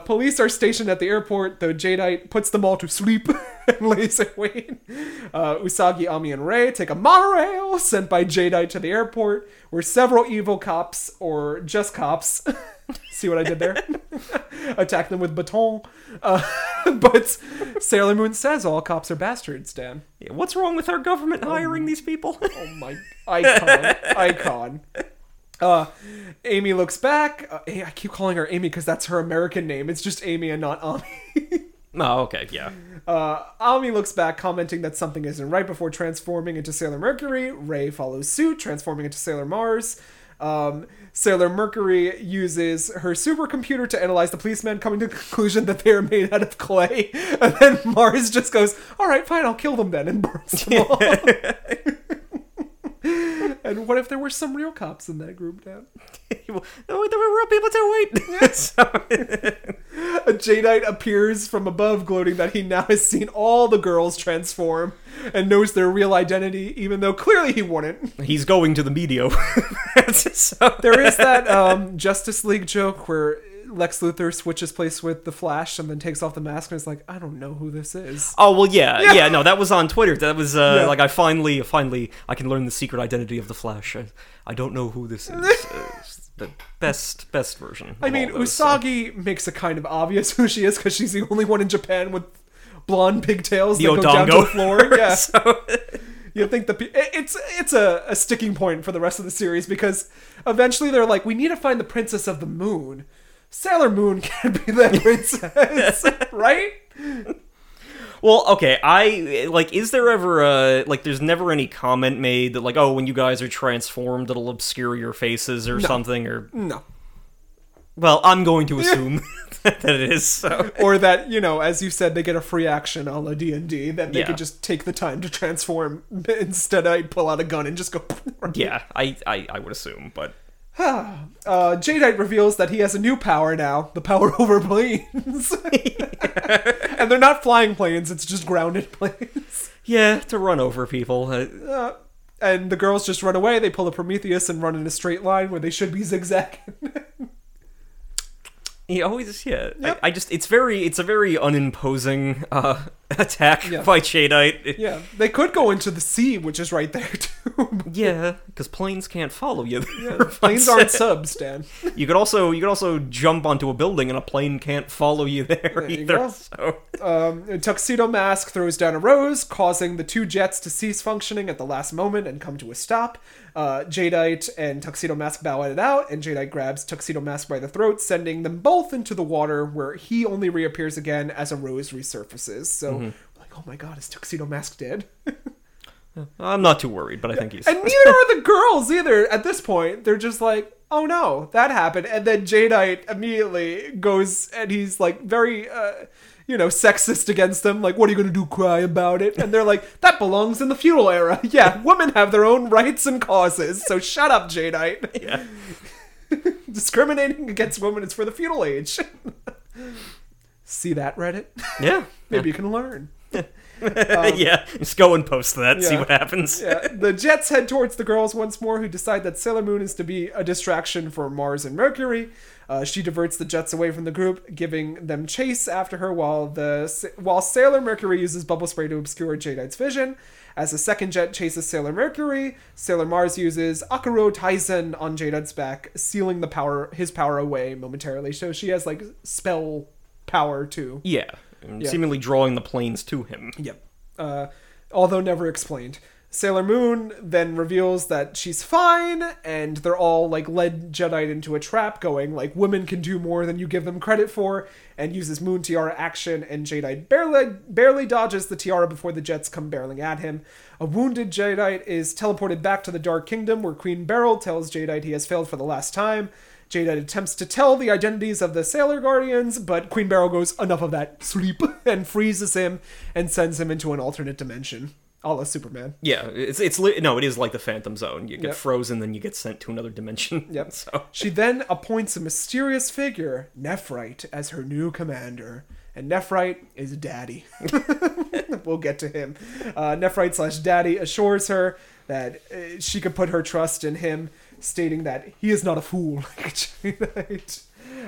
Police are stationed at the airport, though Jadeite puts them all to sleep and lays in wait. Usagi, Ami, and Rei take a monorail sent by Jadeite to the airport, where several evil cops, or just cops, see what I did there? Attack them with baton. But Sailor Moon says all cops are bastards, Dan. Yeah, what's wrong with our government hiring these people? Oh my, icon. Amy looks back. I keep calling her Amy because that's her American name. It's just Amy and not Ami. Oh, okay, yeah. Ami looks back, commenting that something isn't right before transforming into Sailor Mercury. Rei follows suit, transforming into Sailor Mars. Sailor Mercury uses her supercomputer to analyze the policemen, coming to the conclusion that they are made out of clay. And then Mars just goes, all right, fine, I'll kill them then, and burns them all. And what if there were some real cops in that group, Dan? Well, there were real people too, wait! Yes. A Jadeite appears from above, gloating that he now has seen all the girls transform and knows their real identity, even though clearly he wouldn't. He's going to the media. There is that Justice League joke where Lex Luthor switches place with the Flash and then takes off the mask and is like, I don't know who this is. Oh, well, yeah, no, that was on Twitter. That was, like, I finally, I can learn the secret identity of the Flash. I don't know who this is. The best version. I mean, Usagi makes it kind of obvious who she is because she's the only one in Japan with blonde pigtails that go down to the floor. Yeah. You think it's a sticking point for the rest of the series because eventually they're like, we need to find the Princess of the Moon. Sailor Moon can't be that princess, right? Well, okay, I, like, is there ever a, like, there's never any comment made that, like, oh, when you guys are transformed, it'll obscure your faces or something, or... No. Well, I'm going to assume that it is, so... Or that, you know, as you said, they get a free action a la D&D, that they could just take the time to transform, instead I pull out a gun and just go... Yeah, I would assume, but... Jadeite reveals that he has a new power now, the power over planes. And they're not flying planes, it's just grounded planes. Yeah, to run over people. And the girls just run away, they pull a Prometheus and run in a straight line where they should be zigzagging. He always, I just, it's a very unimposing attack by Jadeite. Yeah, they could go into the sea, which is right there, too. Yeah, because planes can't follow you. Yeah, planes aren't subs, Dan. You could also jump onto a building and a plane can't follow you there either. You so. Tuxedo Mask throws down a rose, causing the two jets to cease functioning at the last moment and come to a stop. Jadeite and Tuxedo Mask bow it out, and Jadeite grabs Tuxedo Mask by the throat, sending them both into the water, where he only reappears again as a rose resurfaces. So, like, oh my God, is Tuxedo Mask dead? I'm not too worried, but I think he's... And neither are the girls either at this point. They're just like, oh no, that happened. And then Jadeite immediately goes and he's like very, sexist against them. Like, what are you going to do, cry about it? And they're like, that belongs in the feudal era. Yeah, women have their own rights and causes. So shut up, Jadeite. Yeah. Discriminating against women is for the feudal age. See that, Reddit? Yeah. Maybe you can learn. Just go and post that, see what happens. The jets head towards the girls once more, who decide that Sailor Moon is to be a distraction for Mars and Mercury. She diverts the jets away from the group, giving them chase after her while Sailor Mercury uses bubble spray to obscure Jadeite's vision. As the second jet chases Sailor Mercury, Sailor Mars uses Akuro Taisen on Jadeite's back, sealing his power away momentarily. So she has like spell power too. Yeah. Seemingly drawing the planes to him. Yep. Although never explained. Sailor Moon then reveals that she's fine, and they're all, like, led Jadeite into a trap going, like, women can do more than you give them credit for, and uses Moon Tiara action, and Jadeite barely dodges the tiara before the jets come barreling at him. A wounded Jadeite is teleported back to the Dark Kingdom, where Queen Beryl tells Jadeite he has failed for the last time. Jadeite attempts to tell the identities of the Sailor Guardians, but Queen Beryl goes, enough of that, sleep, and freezes him and sends him into an alternate dimension. A la Superman. Yeah, it is like the Phantom Zone. You get frozen, then you get sent to another dimension. Yep. So. She then appoints a mysterious figure, Nephrite, as her new commander. And Nephrite is Daddy. We'll get to him. Nephrite / Daddy assures her that she could put her trust in him, stating that he is not a fool like Jadeite.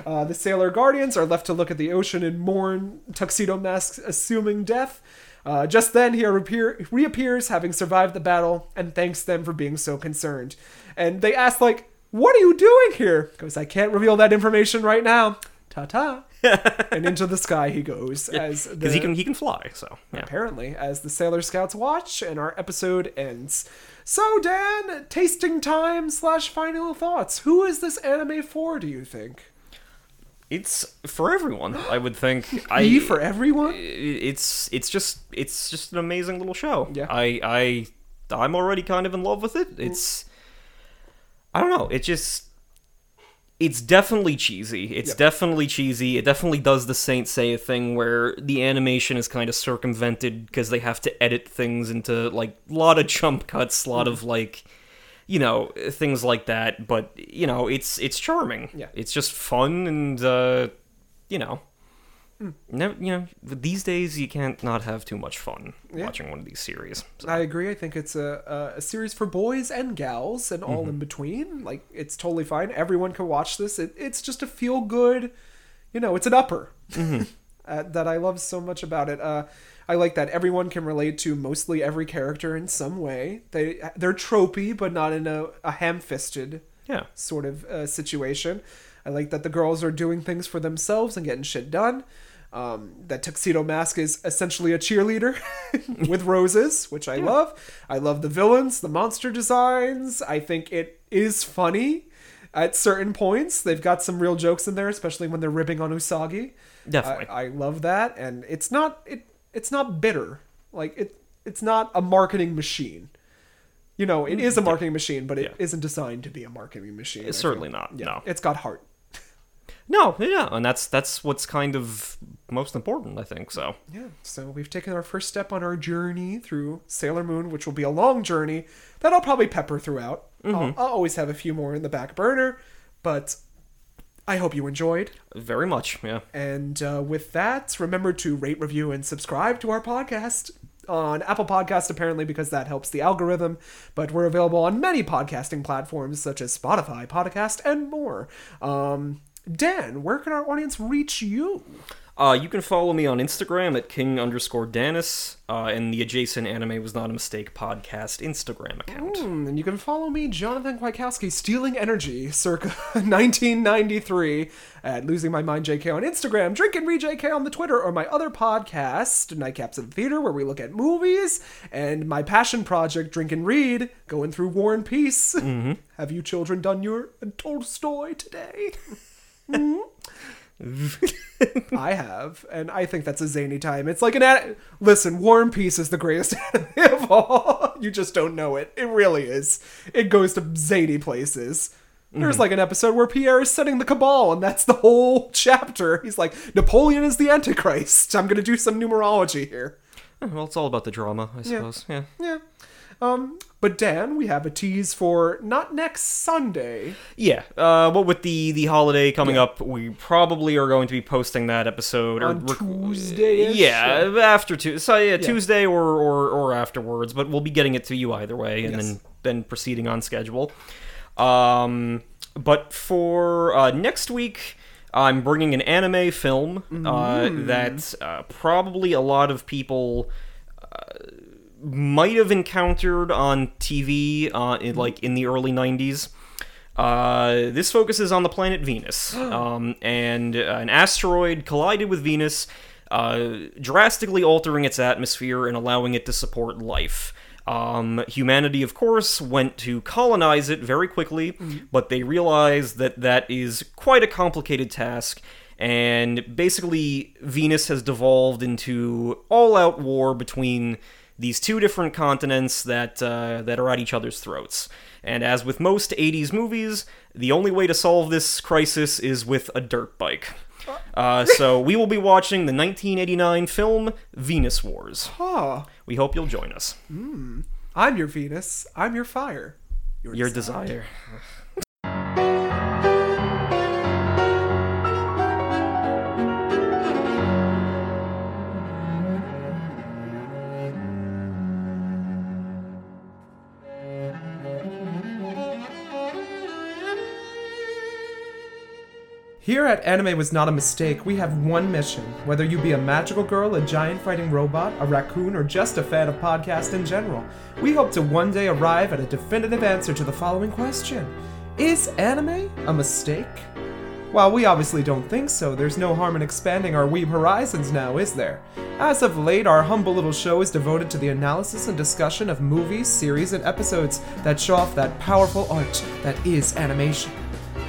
The Sailor Guardians are left to look at the ocean and mourn, Tuxedo Mask assuming death. Just then, he reappears, having survived the battle, and thanks them for being so concerned. And they ask, like, what are you doing here? Because I can't reveal that information right now. Ta-ta. And into the sky he goes. Because he can fly, so. Yeah. Apparently, as the Sailor Scouts watch, and our episode ends. So, Dan, tasting time / final thoughts. Who is this anime for, do you think? It's for everyone, I would think. For everyone? It's just an amazing little show. Yeah. I'm already kind of in love with it. It's... I don't know. It just... It's definitely cheesy. It definitely does the Saint Seiya thing where the animation is kind of circumvented because they have to edit things into, like, a lot of jump cuts, a lot of, like, things like that. But, it's charming. Yeah. It's just fun and, these days you can't not have too much fun watching one of these series. So. I agree. I think it's a series for boys and gals and all in between. Like, it's totally fine. Everyone can watch this. It's just a feel good, it's an upper that I love so much about it. I like that everyone can relate to mostly every character in some way. They're tropey, but not in a ham-fisted sort of situation. I like that the girls are doing things for themselves and getting shit done. That Tuxedo Mask is essentially a cheerleader with roses, which I love. I love the villains, the monster designs. I think it is funny at certain points. They've got some real jokes in there, especially when they're ripping on Usagi. Definitely. I love that. And it's not bitter. Like, it's not a marketing machine. It is a marketing machine, but it isn't designed to be a marketing machine. It's certainly not, no. It's got heart. No, yeah, and that's what's kind of most important, I think, so. Yeah, so we've taken our first step on our journey through Sailor Moon, which will be a long journey that I'll probably pepper throughout. I'll always have a few more in the back burner, but I hope you enjoyed. Very much, yeah. And with that, remember to rate, review, and subscribe to our podcast. On Apple Podcasts, apparently, because that helps the algorithm, but we're available on many podcasting platforms such as Spotify, Podcast, and more. Dan, where can our audience reach you? You can follow me on Instagram at king_danis, and the adjacent Anime Was Not a Mistake podcast Instagram account. And you can follow me, Jonathan Kwiatkowski, stealing energy, circa 1993, at Losing My Mind JK on Instagram, Drink and Read JK on the Twitter, or my other podcast, Nightcaps of the Theater, where we look at movies, and my passion project, Drink and Read, going through War and Peace. Mm-hmm. Have you children done your Tolstoy today? Mm-hmm. I have, and I think that's a zany time. It's like Listen, War and Peace is the greatest anime of all. You just don't know it. It really is. It goes to zany places. There's like an episode where Pierre is setting the cabal, and that's the whole chapter. He's like, Napoleon is the Antichrist. I'm going to do some numerology here. Well, it's all about the drama, I suppose. Yeah. But Dan, we have a tease for not next Sunday. Yeah. Well, with the holiday coming up, we probably are going to be posting that episode on Tuesday. Yeah, after Tuesday. So Tuesday or afterwards, but we'll be getting it to you either way, and then proceeding on schedule. But for next week, I'm bringing an anime film that probably a lot of people might have encountered on TV in the early 90s. This focuses on the planet Venus, and an asteroid collided with Venus, drastically altering its atmosphere and allowing it to support life. Humanity, of course, went to colonize it very quickly, but they realized that is quite a complicated task, and basically Venus has devolved into all-out war between these two different continents that are at each other's throats. And as with most 80s movies, the only way to solve this crisis is with a dirt bike. So we will be watching the 1989 film Venus Wars. Huh. We hope you'll join us. I'm your Venus. I'm your fire. Your desire. Here at Anime Was Not a Mistake, we have one mission. Whether you be a magical girl, a giant fighting robot, a raccoon, or just a fan of podcasts in general, we hope to one day arrive at a definitive answer to the following question. Is anime a mistake? While we obviously don't think so, there's no harm in expanding our weeb horizons now, is there? As of late, our humble little show is devoted to the analysis and discussion of movies, series, and episodes that show off that powerful art that is animation.